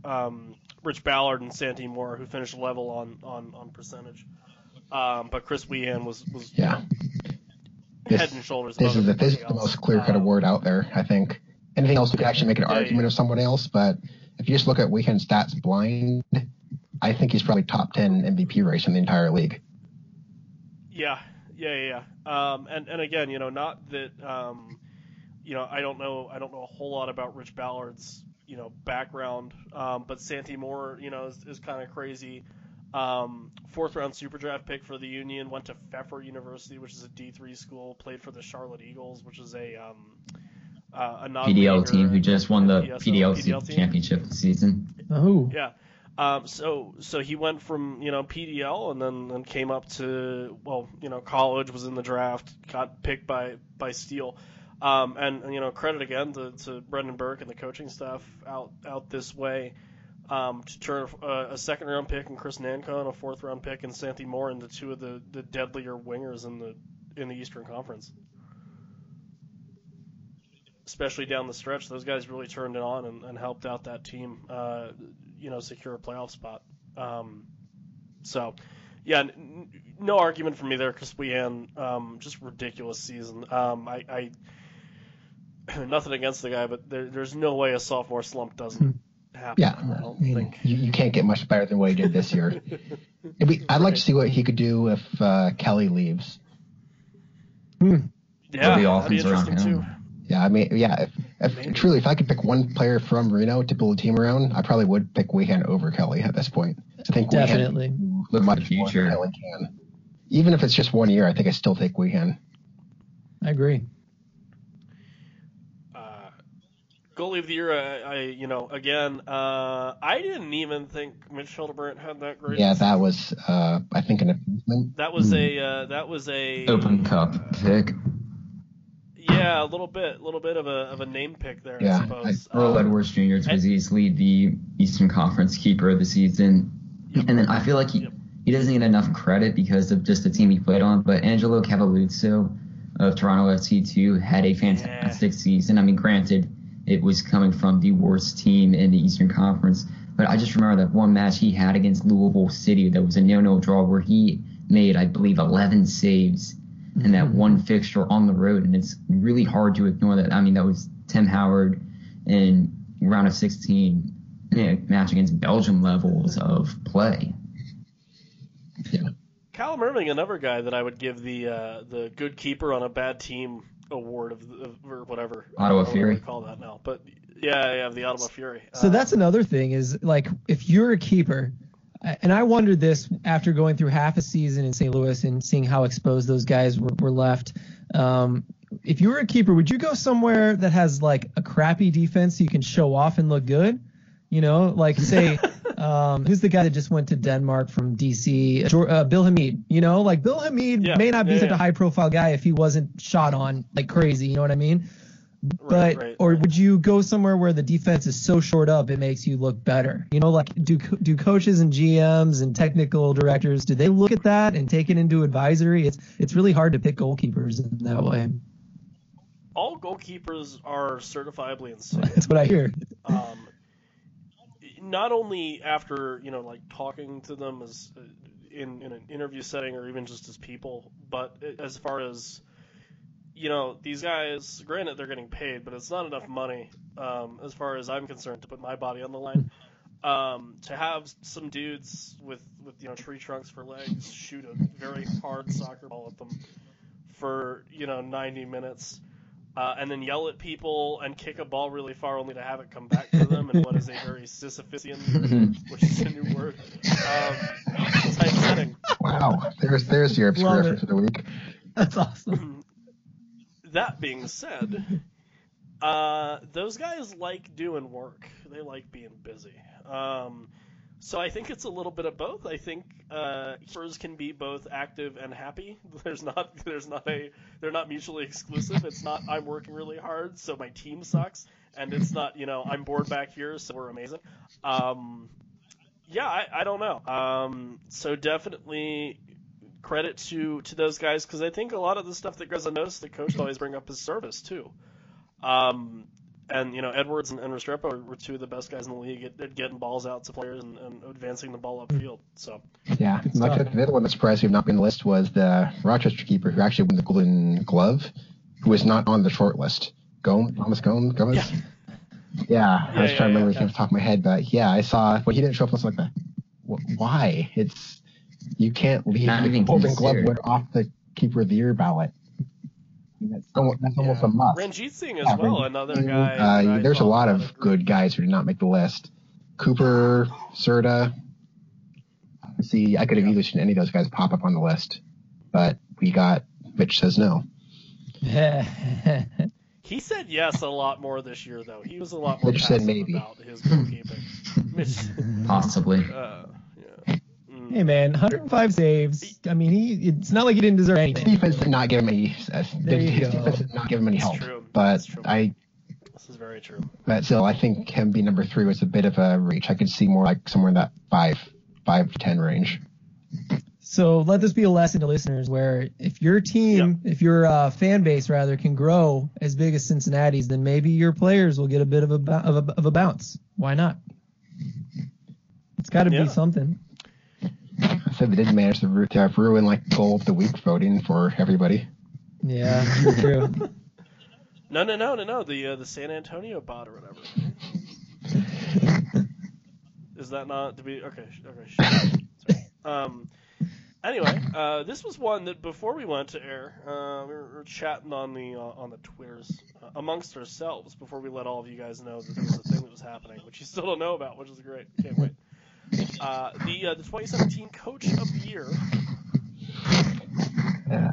Rich Ballard and Santi Moore, who finished level on percentage. But Chris Wehan was head and shoulders above. This is the most clear-cut award out there, I think. Anything else you could actually make an argument of someone else, but if you just look at Wehan's stats blind, I think he's probably top 10 MVP race in the entire league. Yeah. And again, not that I don't know a whole lot about Rich Ballard's background, but Santi Moore is kind of crazy. 4th round super draft pick for the Union, went to Pfeffer University, which is a D3 school, played for the Charlotte Eagles, which is a PDL team who just won the PDL championship this season. Oh, yeah. So he went from, PDL and then came up to, college, was in the draft, got picked by Steele. And credit again to Brendan Burke and the coaching staff out this way to turn a second-round pick in Chris Nanko and a fourth-round pick in Santhi Moore into two of the deadlier wingers in the Eastern Conference. Especially down the stretch, those guys really turned it on and helped out that team, secure a playoff spot. No argument for me there, Chris Wehan. Just ridiculous season. I nothing against the guy, but there's no way a sophomore slump doesn't happen. Yeah, I think. You can't get much better than what he did this year. I'd like to see what he could do if Kelly leaves. Yeah, that'd be interesting too. Yeah, if I could pick one player from Reno to build a team around, I probably would pick Wehan over Kelly at this point. I think definitely live much future more than Kelly can. Even if it's just 1 year, I think I still take Wehan. I agree. Goalie of the year, I didn't even think Mitch Hildebrandt had that great. Yeah, that was I think an improvement. That was a Open Cup pick. Yeah, a little bit of a name pick there, I suppose. Earl Edwards Jr. was easily the Eastern Conference keeper of the season. Yep. And then I feel like he doesn't get enough credit because of just the team he played on, but Angelo Cavalluzzo of Toronto FC2 had a fantastic season. I mean, granted, it was coming from the worst team in the Eastern Conference, but I just remember that one match he had against Louisville City that was a 0-0 draw where he made, I believe, 11 saves and that one fixture on the road, and it's really hard to ignore that. I mean, that was Tim Howard in round of 16, match against Belgium levels of play. Yeah. Callum Irving, another guy that I would give the good keeper on a bad team award or whatever. Ottawa Fury. What they call that now, but yeah, the Ottawa Fury. So that's another thing is like if you're a keeper. And I wondered this after going through half a season in St. Louis and seeing how exposed those guys were left. If you were a keeper, would you go somewhere that has like a crappy defense so you can show off and look good? Say, who's the guy that just went to Denmark from DC? Bill Hamid. Bill Hamid may not be such a high-profile guy if he wasn't shot on like crazy. You know what I mean? But right. Would you go somewhere where the defense is so short up it makes you look better? Do coaches and GMs and technical directors, do they look at that and take it into advisory? It's really hard to pick goalkeepers in that way. All goalkeepers are certifiably insane. That's what I hear. Not only after talking to them as in an interview setting or even just as people, but as far as these guys, granted they're getting paid, but it's not enough money, as far as I'm concerned, to put my body on the line. To have some dudes with tree trunks for legs shoot a very hard soccer ball at them for 90 minutes, and then yell at people and kick a ball really far only to have it come back to them in what is a very Sisyphusian, which is a new word, type setting. Wow, there's your obscure for the week. That's awesome. That being said, those guys like doing work. They like being busy. So I think it's a little bit of both. I think keepers can be both active and happy. They're not mutually exclusive. It's not I'm working really hard, so my team sucks, and it's not I'm bored back here, so we're amazing. I don't know. So definitely. Credit to those guys, because I think a lot of the stuff that goes unnoticed, the coach always bring up is service too. Edwards and Restrepo were two of the best guys in the league at getting balls out to players and advancing the ball upfield. So yeah, the other one that's surprised you've not been on the list was the Rochester keeper who actually won the Golden Glove, who was not on the short list. Gomez. I was trying to remember off the top of my head, but I saw he didn't show up. I was like, why? You can't leave the Golden Glove off the Keeper of the Year ballot. That's almost a must. Ranjit Singh as well, another guy. There's a lot of good guys who did not make the list. Cooper, Serta. See, I could have easily seen any of those guys pop up on the list, but we got Mitch says no. He said yes a lot more this year, though. He was a lot more passive about his goalkeeping. Possibly. Yeah. Hey, man, 105 saves. I mean, it's not like he didn't deserve anything. His defense did not give him any, help. True. But this is very true. But still, I think him being number 3 was a bit of a reach. I could see more like somewhere in that 5 to 10 range. So let this be a lesson to listeners where if your team, if your fan base rather, can grow as big as Cincinnati's, then maybe your players will get a bit of a bounce. Why not? It's got to be something. I said they didn't manage to ruin like goal of the week voting for everybody. Yeah, true. No. The San Antonio bot or whatever. Is that not to be okay? Sorry. Anyway, this was one that before we went to air, we were chatting on the Twitters amongst ourselves before we let all of you guys know that there was a thing that was happening, which you still don't know about, which is great. Can't wait. The 2017 Coach of the Year,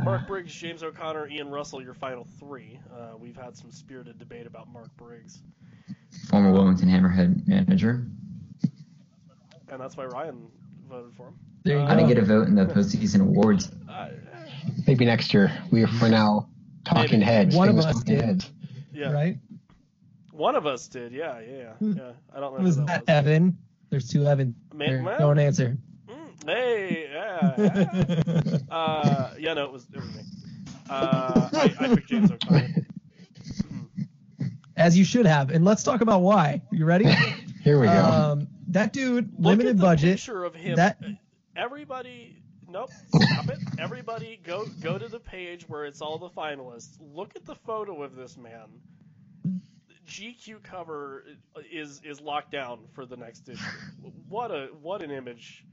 Mark Briggs, James O'Connor, Ian Russell. Your final 3. We've had some spirited debate about Mark Briggs, former Wilmington Hammerhead manager, and that's why Ryan voted for him. I didn't get a vote in the postseason awards. Maybe next year. We're now talking heads. One of us did. Heads. Yeah. Right? One of us did. Yeah. I don't know. Was that Evan? There's 2 Evan. Don't answer. Hey. Yeah. It was me. I picked James O'Connor. As you should have. And let's talk about why. You ready? Here we go. That dude, limited budget. Picture of him. Everybody, nope, stop it. Everybody go to the page where it's all the finalists. Look at the photo of this man. GQ cover is locked down for the next issue. What an image.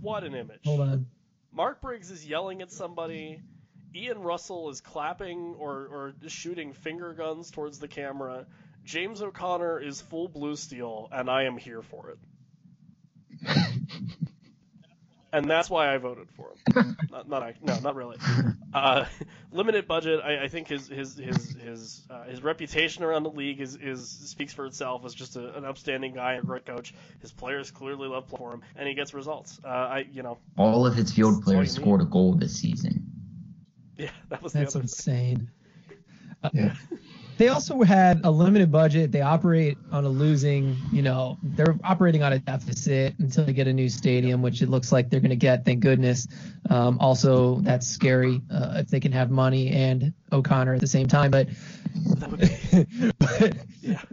What an image. Hold on. Mark Briggs is yelling at somebody. Ian Russell is clapping or shooting finger guns towards the camera. James O'Connor is full blue steel, and I am here for it. And that's why I voted for him. Not really. Limited budget. I think his reputation around the league is speaks for itself as just an upstanding guy, a great coach. His players clearly love playing for him, and he gets results. All of his field players scored a goal this season. Yeah, that's insane. Yeah. They also had a limited budget. They operate on a losing, they're operating on a deficit until they get a new stadium, which it looks like they're going to get, thank goodness. Also, that's scary if they can have money and O'Connor at the same time. But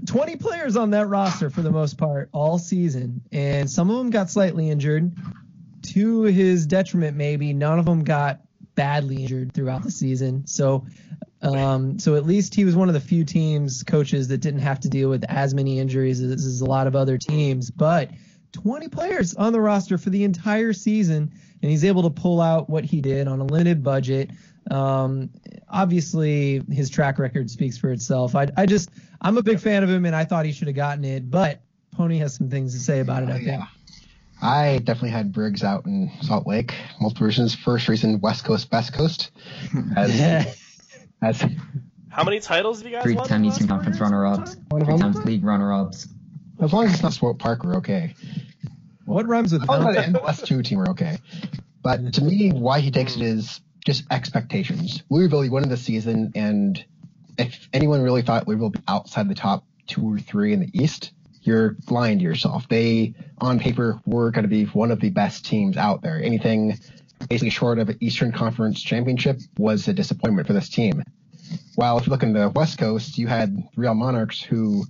20 players on that roster for the most part all season, and some of them got slightly injured. To his detriment, maybe, none of them got badly injured throughout the season. So at least he was one of the few coaches that didn't have to deal with as many injuries as a lot of other teams, but 20 players on the roster for the entire season. And he's able to pull out what he did on a limited budget. Obviously his track record speaks for itself. I'm a big fan of him and I thought he should have gotten it, but Pony has some things to say about it. I think. I definitely had Briggs out in Salt Lake, multiple reasons. First reason, West Coast, best coast. How many titles have you guys won? 3-time Eastern Conference runner-ups, 3 times league runner-ups. As long as it's not Swope Park, we're okay. What rhymes with that? And the last 2 team are okay. But to me, why he takes it is just expectations. Louisville won in the season, and if anyone really thought Louisville would be outside the top 2 or 3 in the East, you're lying to yourself. They, on paper, were going to be one of the best teams out there. Anything basically short of an Eastern Conference championship was a disappointment for this team. While if you look in the West Coast, you had Real Monarchs, who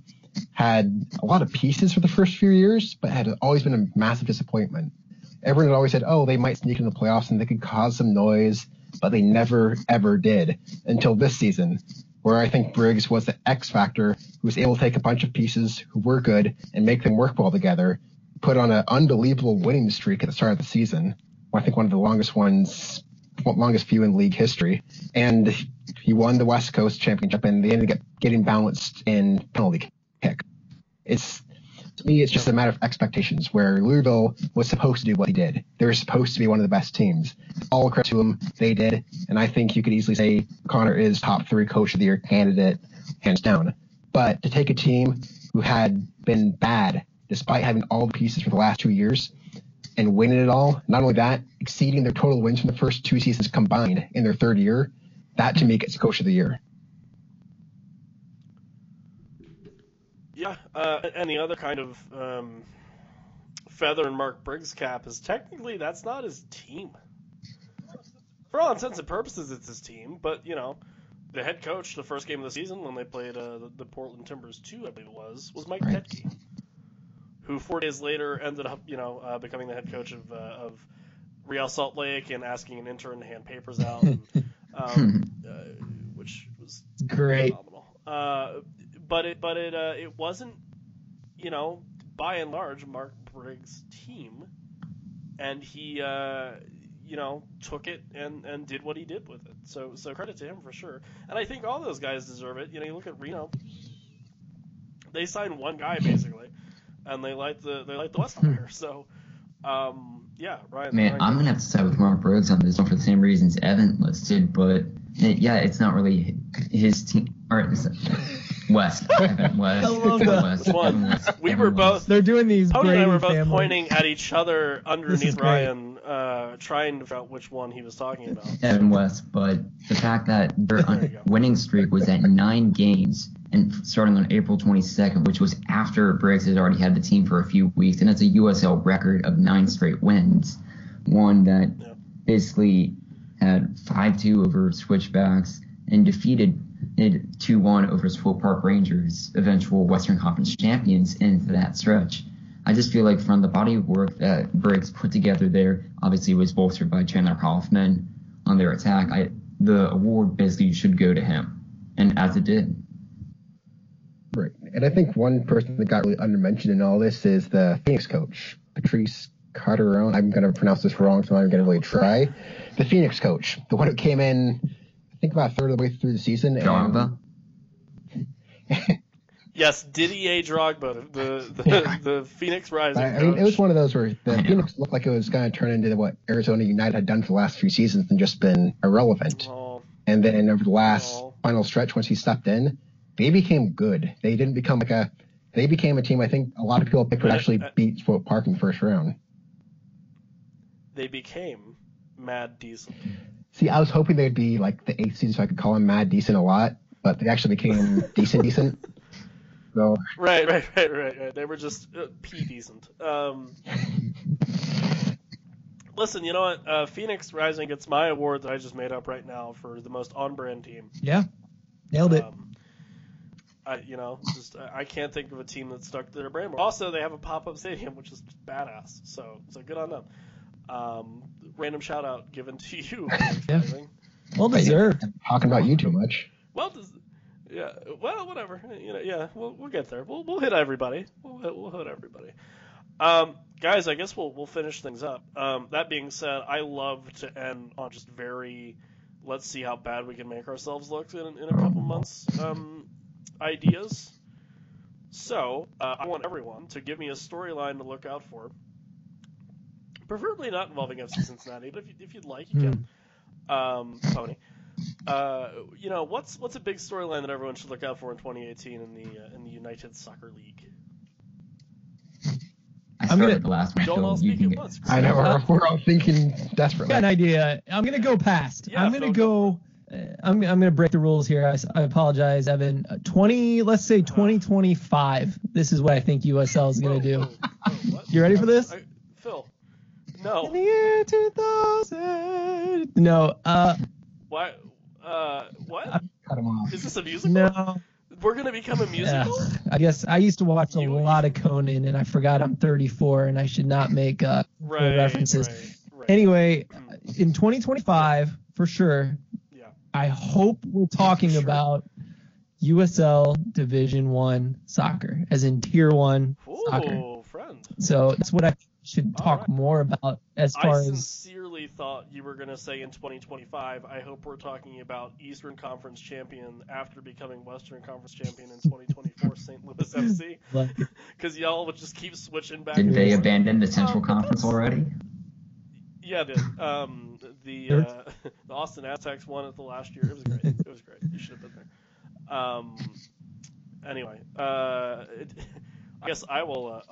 had a lot of pieces for the first few years, but had always been a massive disappointment. Everyone had always said, oh, they might sneak into the playoffs and they could cause some noise, but they never, ever did until this season, where I think Briggs was the X factor who was able to take a bunch of pieces who were good and make them work well together, put on an unbelievable winning streak at the start of the season. I think one of the longest few in league history. And he won the West Coast Championship, and they ended up getting bounced in penalty kick. It's to me, it's just a matter of expectations, where Louisville was supposed to do what he did. They were supposed to be one of the best teams. All credit to them, they did. And I think you could easily say Connor is top three coach of the year candidate, hands down. But to take a team who had been bad, despite having all the pieces for the last 2 years, and winning it all, not only that, exceeding their total wins from the first two seasons combined in their third year, that to me gets coach of the year. Yeah, and the other kind of feather in Mark Briggs' cap is technically that's not his team. For all intents and purposes, it's his team, but, you know, the head coach the first game of the season when they played the Portland Timbers 2, I believe it was Mike Petke, who 4 days later ended up, you know, becoming the head coach of Real Salt Lake and asking an intern to hand papers out, and, which was great. Phenomenal. But it wasn't, you know, by and large, Mark Briggs' team, and he, you know, took it and did what he did with it. So credit to him for sure. And I think all those guys deserve it. You know, you look at Reno, they signed one guy basically, and they light the West fire. So, yeah, Ryan. Man, I'm gonna have to side with Mark Briggs on this one for the same reasons Evan listed, but yeah, it's not really his team. Or West. Evan West. I love that. We were both. They're doing these. Cody and I were both pointing at each other underneath Ryan, trying to figure out which one he was talking about. Evan West, but the fact that their winning streak was at 9 games, and starting on April 22nd, which was after Briggs had already had the team for a few weeks, and that's a USL record of 9 straight wins. One that basically had 5-2 over Switchbacks and defeated 2-1 over Swope Park Rangers, eventual Western Conference champions, into that stretch. I just feel like from the body of work that Briggs put together there, obviously was bolstered by Chandler Kaufman on their attack. The award basically should go to him, and as it did. Right, and I think one person that got really undermentioned in all this is the Phoenix coach, Patrice Carterone. I'm going to pronounce this wrong, so I'm going to really try. The Phoenix coach, the one who came in, I think about a third of the way through the season. Drogba? Yes, Didier Drogba, the Phoenix Rising coach. I mean, it was one of those where the Phoenix looked like it was going to turn into what Arizona United had done for the last few seasons and just been irrelevant. Oh. And then over the last final stretch, once he stepped in, they became good. They didn't become like a – they became a team I think a lot of people picked would actually beat Swope Park in the first round. They became Mad Diesel. See, I was hoping they'd be like the 8th season so I could call him Mad Decent a lot, but they actually became Decent. So. Right. They were just P-Decent. Listen, you know what? Phoenix Rising gets my award that I just made up right now for the most on-brand team. Yeah, nailed it. I can't think of a team that stuck to their brand. Also, they have a pop-up stadium, which is badass, so good on them. Random shout out given to you. Yeah. Well deserved. Talking about you too much. Well, whatever. You know, yeah. We'll get there. We'll hit everybody. We'll hit everybody. Guys, I guess we'll finish things up. That being said, I love to end on just very. Let's see how bad we can make ourselves look in a couple months. Ideas. So I want everyone to give me a storyline to look out for. Preferably not involving FC Cincinnati, but if you'd like, you can. Tony, you know, what's a big storyline that everyone should look out for in 2018 in the United Soccer League? I'm gonna the last one. Don't all speak at once. I know we're all thinking desperately. Got an idea. I'm gonna go past. Yeah, I'm gonna go. I'm gonna break the rules here. I apologize, Evan. 2025. This is what I think USL is gonna do. You ready for this, Phil? No. In the year 2000. No. Why? What? Cut him off. Is this a musical? No. We're gonna become a musical. Yeah. I guess I used to watch a lot of Conan, and I forgot I'm 34, and I should not make references. Right. Anyway, in 2025, for sure. Yeah. I hope we're talking about USL Division 1 soccer, as in Tier 1 soccer. So that's what I should talk more about as far as honestly thought you were going to say in 2025, I hope we're talking about Eastern Conference champion after becoming Western Conference champion in 2024, St. Louis FC. Because y'all would just keep switching back. Did they abandon the Central Conference already? Yeah, they did. The Austin Aztecs won it the last year. It was great. It was great. You should have been there. Anyway, I guess I will.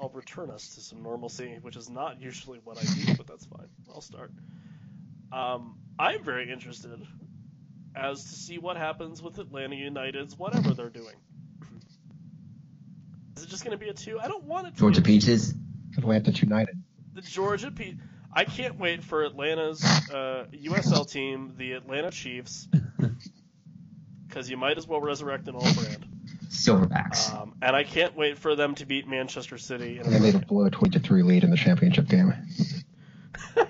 I'll return us to some normalcy, which is not usually what I do, but that's fine. I'll start. I'm very interested as to see what happens with Atlanta United's whatever they're doing. Is it just going to be a two? I don't want it to. Georgia Peaches. Atlanta United. The Georgia Peaches. I can't wait for Atlanta's USL team, the Atlanta Chiefs, because you might as well resurrect an old brand. Silverbacks. And I can't wait for them to beat Manchester City. And they blow a 20-3 lead in the championship game.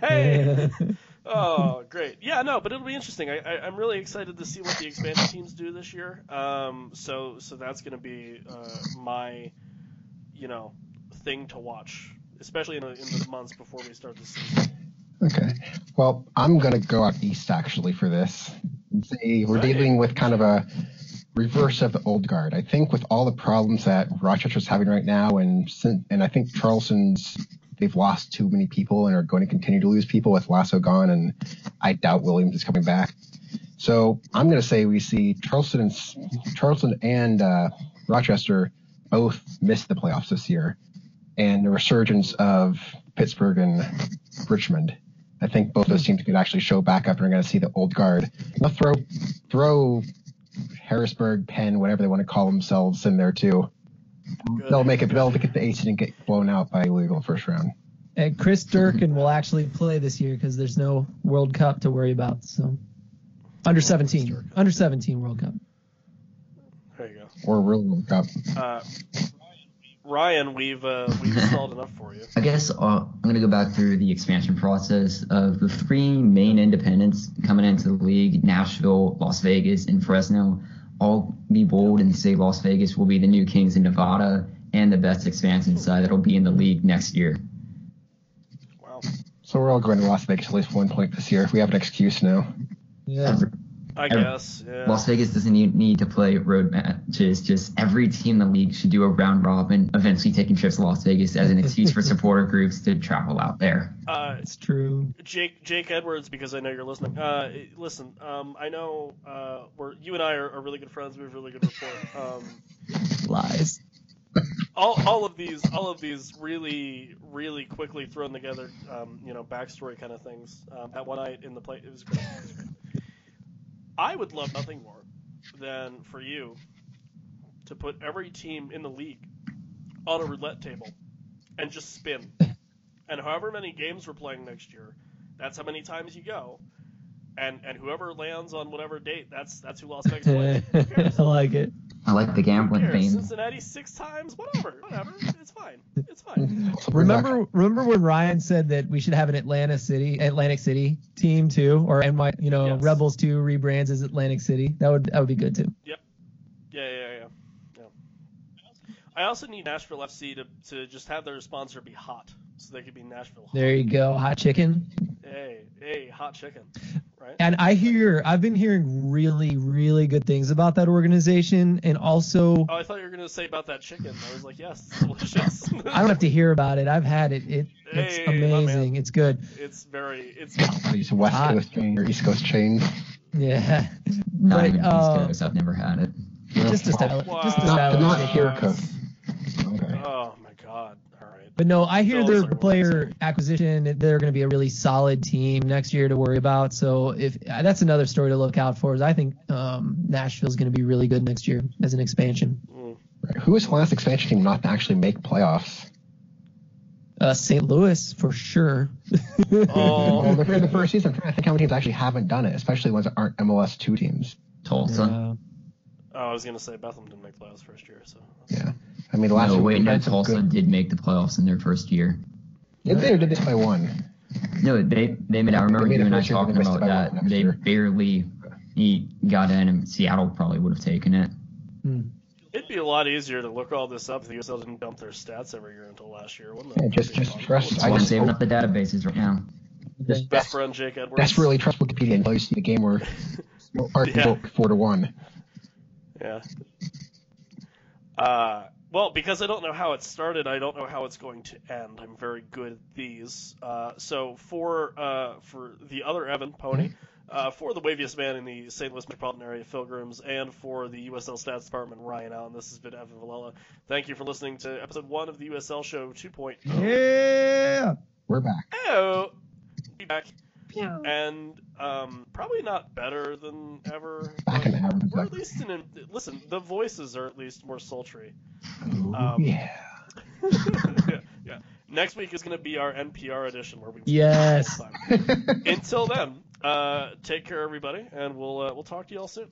Hey! Oh, great. Yeah, no, but it'll be interesting. I'm really excited to see what the expansion teams do this year. So that's going to be my, thing to watch, especially in the months before we start the season. Okay. Well, I'm going to go out east, actually, for this. We're dealing with kind of a reverse of the old guard. I think with all the problems that Rochester's having right now, and I think Charleston's, they've lost too many people and are going to continue to lose people with Lasso gone, and I doubt Williams is coming back. So I'm going to say we see Charleston and Rochester both miss the playoffs this year, and the resurgence of Pittsburgh and Richmond. I think both those teams could actually show back up, and we're going to see the old guard. They'll throw Harrisburg, Penn, whatever they want to call themselves, in there too. Good. They'll make it the ace and get blown out by Louisville first round. And Chris Durkin will actually play this year because there's no World Cup to worry about. So under 17 World Cup. There you go. Or real World Cup. Ryan, we've solved enough for you. I guess I'm going to go back through the expansion process of the three main independents coming into the league: Nashville, Las Vegas, and Fresno. I'll be bold and say Las Vegas will be the new Kings in Nevada and the best expansion side that'll be in the league next year. Wow. So we're all going to Las Vegas at least 1 point this year. We have an excuse now. Yeah. I guess. Yeah. Las Vegas doesn't need to play road matches. Just every team in the league should do a round robin, eventually taking trips to Las Vegas as an excuse for supporter groups to travel out there. It's true. Jake Edwards, because I know you're listening. Listen, I know you and I are really good friends. We have really good rapport. Lies. All of these really, really quickly thrown together, backstory kind of things. That one night in the play, it was great. I would love nothing more than for you to put every team in the league on a roulette table and just spin. And however many games we're playing next year, that's how many times you go. And whoever lands on whatever date, that's who Las Vegas plays. I like it. I like the gambling thing. Cincinnati 6 times, whatever. It's fine. Remember when Ryan said that we should have an Atlantic City team too, or yes. Rebels 2 rebrands as Atlantic City. That would be good too. Yep. Yeah. I also need Nashville FC to just have their sponsor be hot, so they could be Nashville Hot. There you go, hot chicken. Hey, hot chicken. Right. And I've been hearing really, really good things about that organization, and also. Oh, I thought you were going to say about that chicken. I was like, yes, it's delicious. I don't have to hear about it. I've had it. It's amazing. It's good. It's very. It's these West Coast chain or East Coast chain. Yeah. Not even East Coast. I've never had it. Just a style. Wow. Just a style. Not a hair coat. Okay. Oh my God. All right. But no, I hear their player acquisition, they're going to be a really solid team next year to worry about. So if that's another story to look out for, is I think Nashville's going to be really good next year as an expansion. Mm. Right. Who was the last expansion team not to actually make playoffs? St. Louis, for sure. Oh, they're the first season. I'm trying to think how many teams actually haven't done it, especially ones that aren't MLS 2 teams. Tulsa. I was going to say Bethlehem didn't make playoffs first year. So yeah. I mean, Tulsa did make the playoffs in their first year. Did they, or did they play one? No, they made. I remember you and I talking about that. They barely got in, and Seattle probably would have taken it. Hmm. It'd be a lot easier to look all this up if the USL didn't dump their stats every year until last year, wouldn't it? Yeah, just trust. I'm saving up the databases right now. his best friend Jake Edwards. That's really trust Wikipedia until you see the game where Art broke 4-1. Yeah. Well, because I don't know how it started, I don't know how it's going to end. I'm very good at these. So for the other Evan Pony, for the waviest man in the St. Louis metropolitan area, Phil Grimm's, and for the USL Stats Department, Ryan Allen, this has been Evan Blella. Thank you for listening to episode 1 of the USL Show 2.0. Yeah! We're back. Oh! We're back. Pew. And probably not better than ever. Or at least listen, the voices are at least more sultry. Yeah. Next week is going to be our NPR edition where we. Yes. Until then, take care, everybody, and we'll talk to you all soon.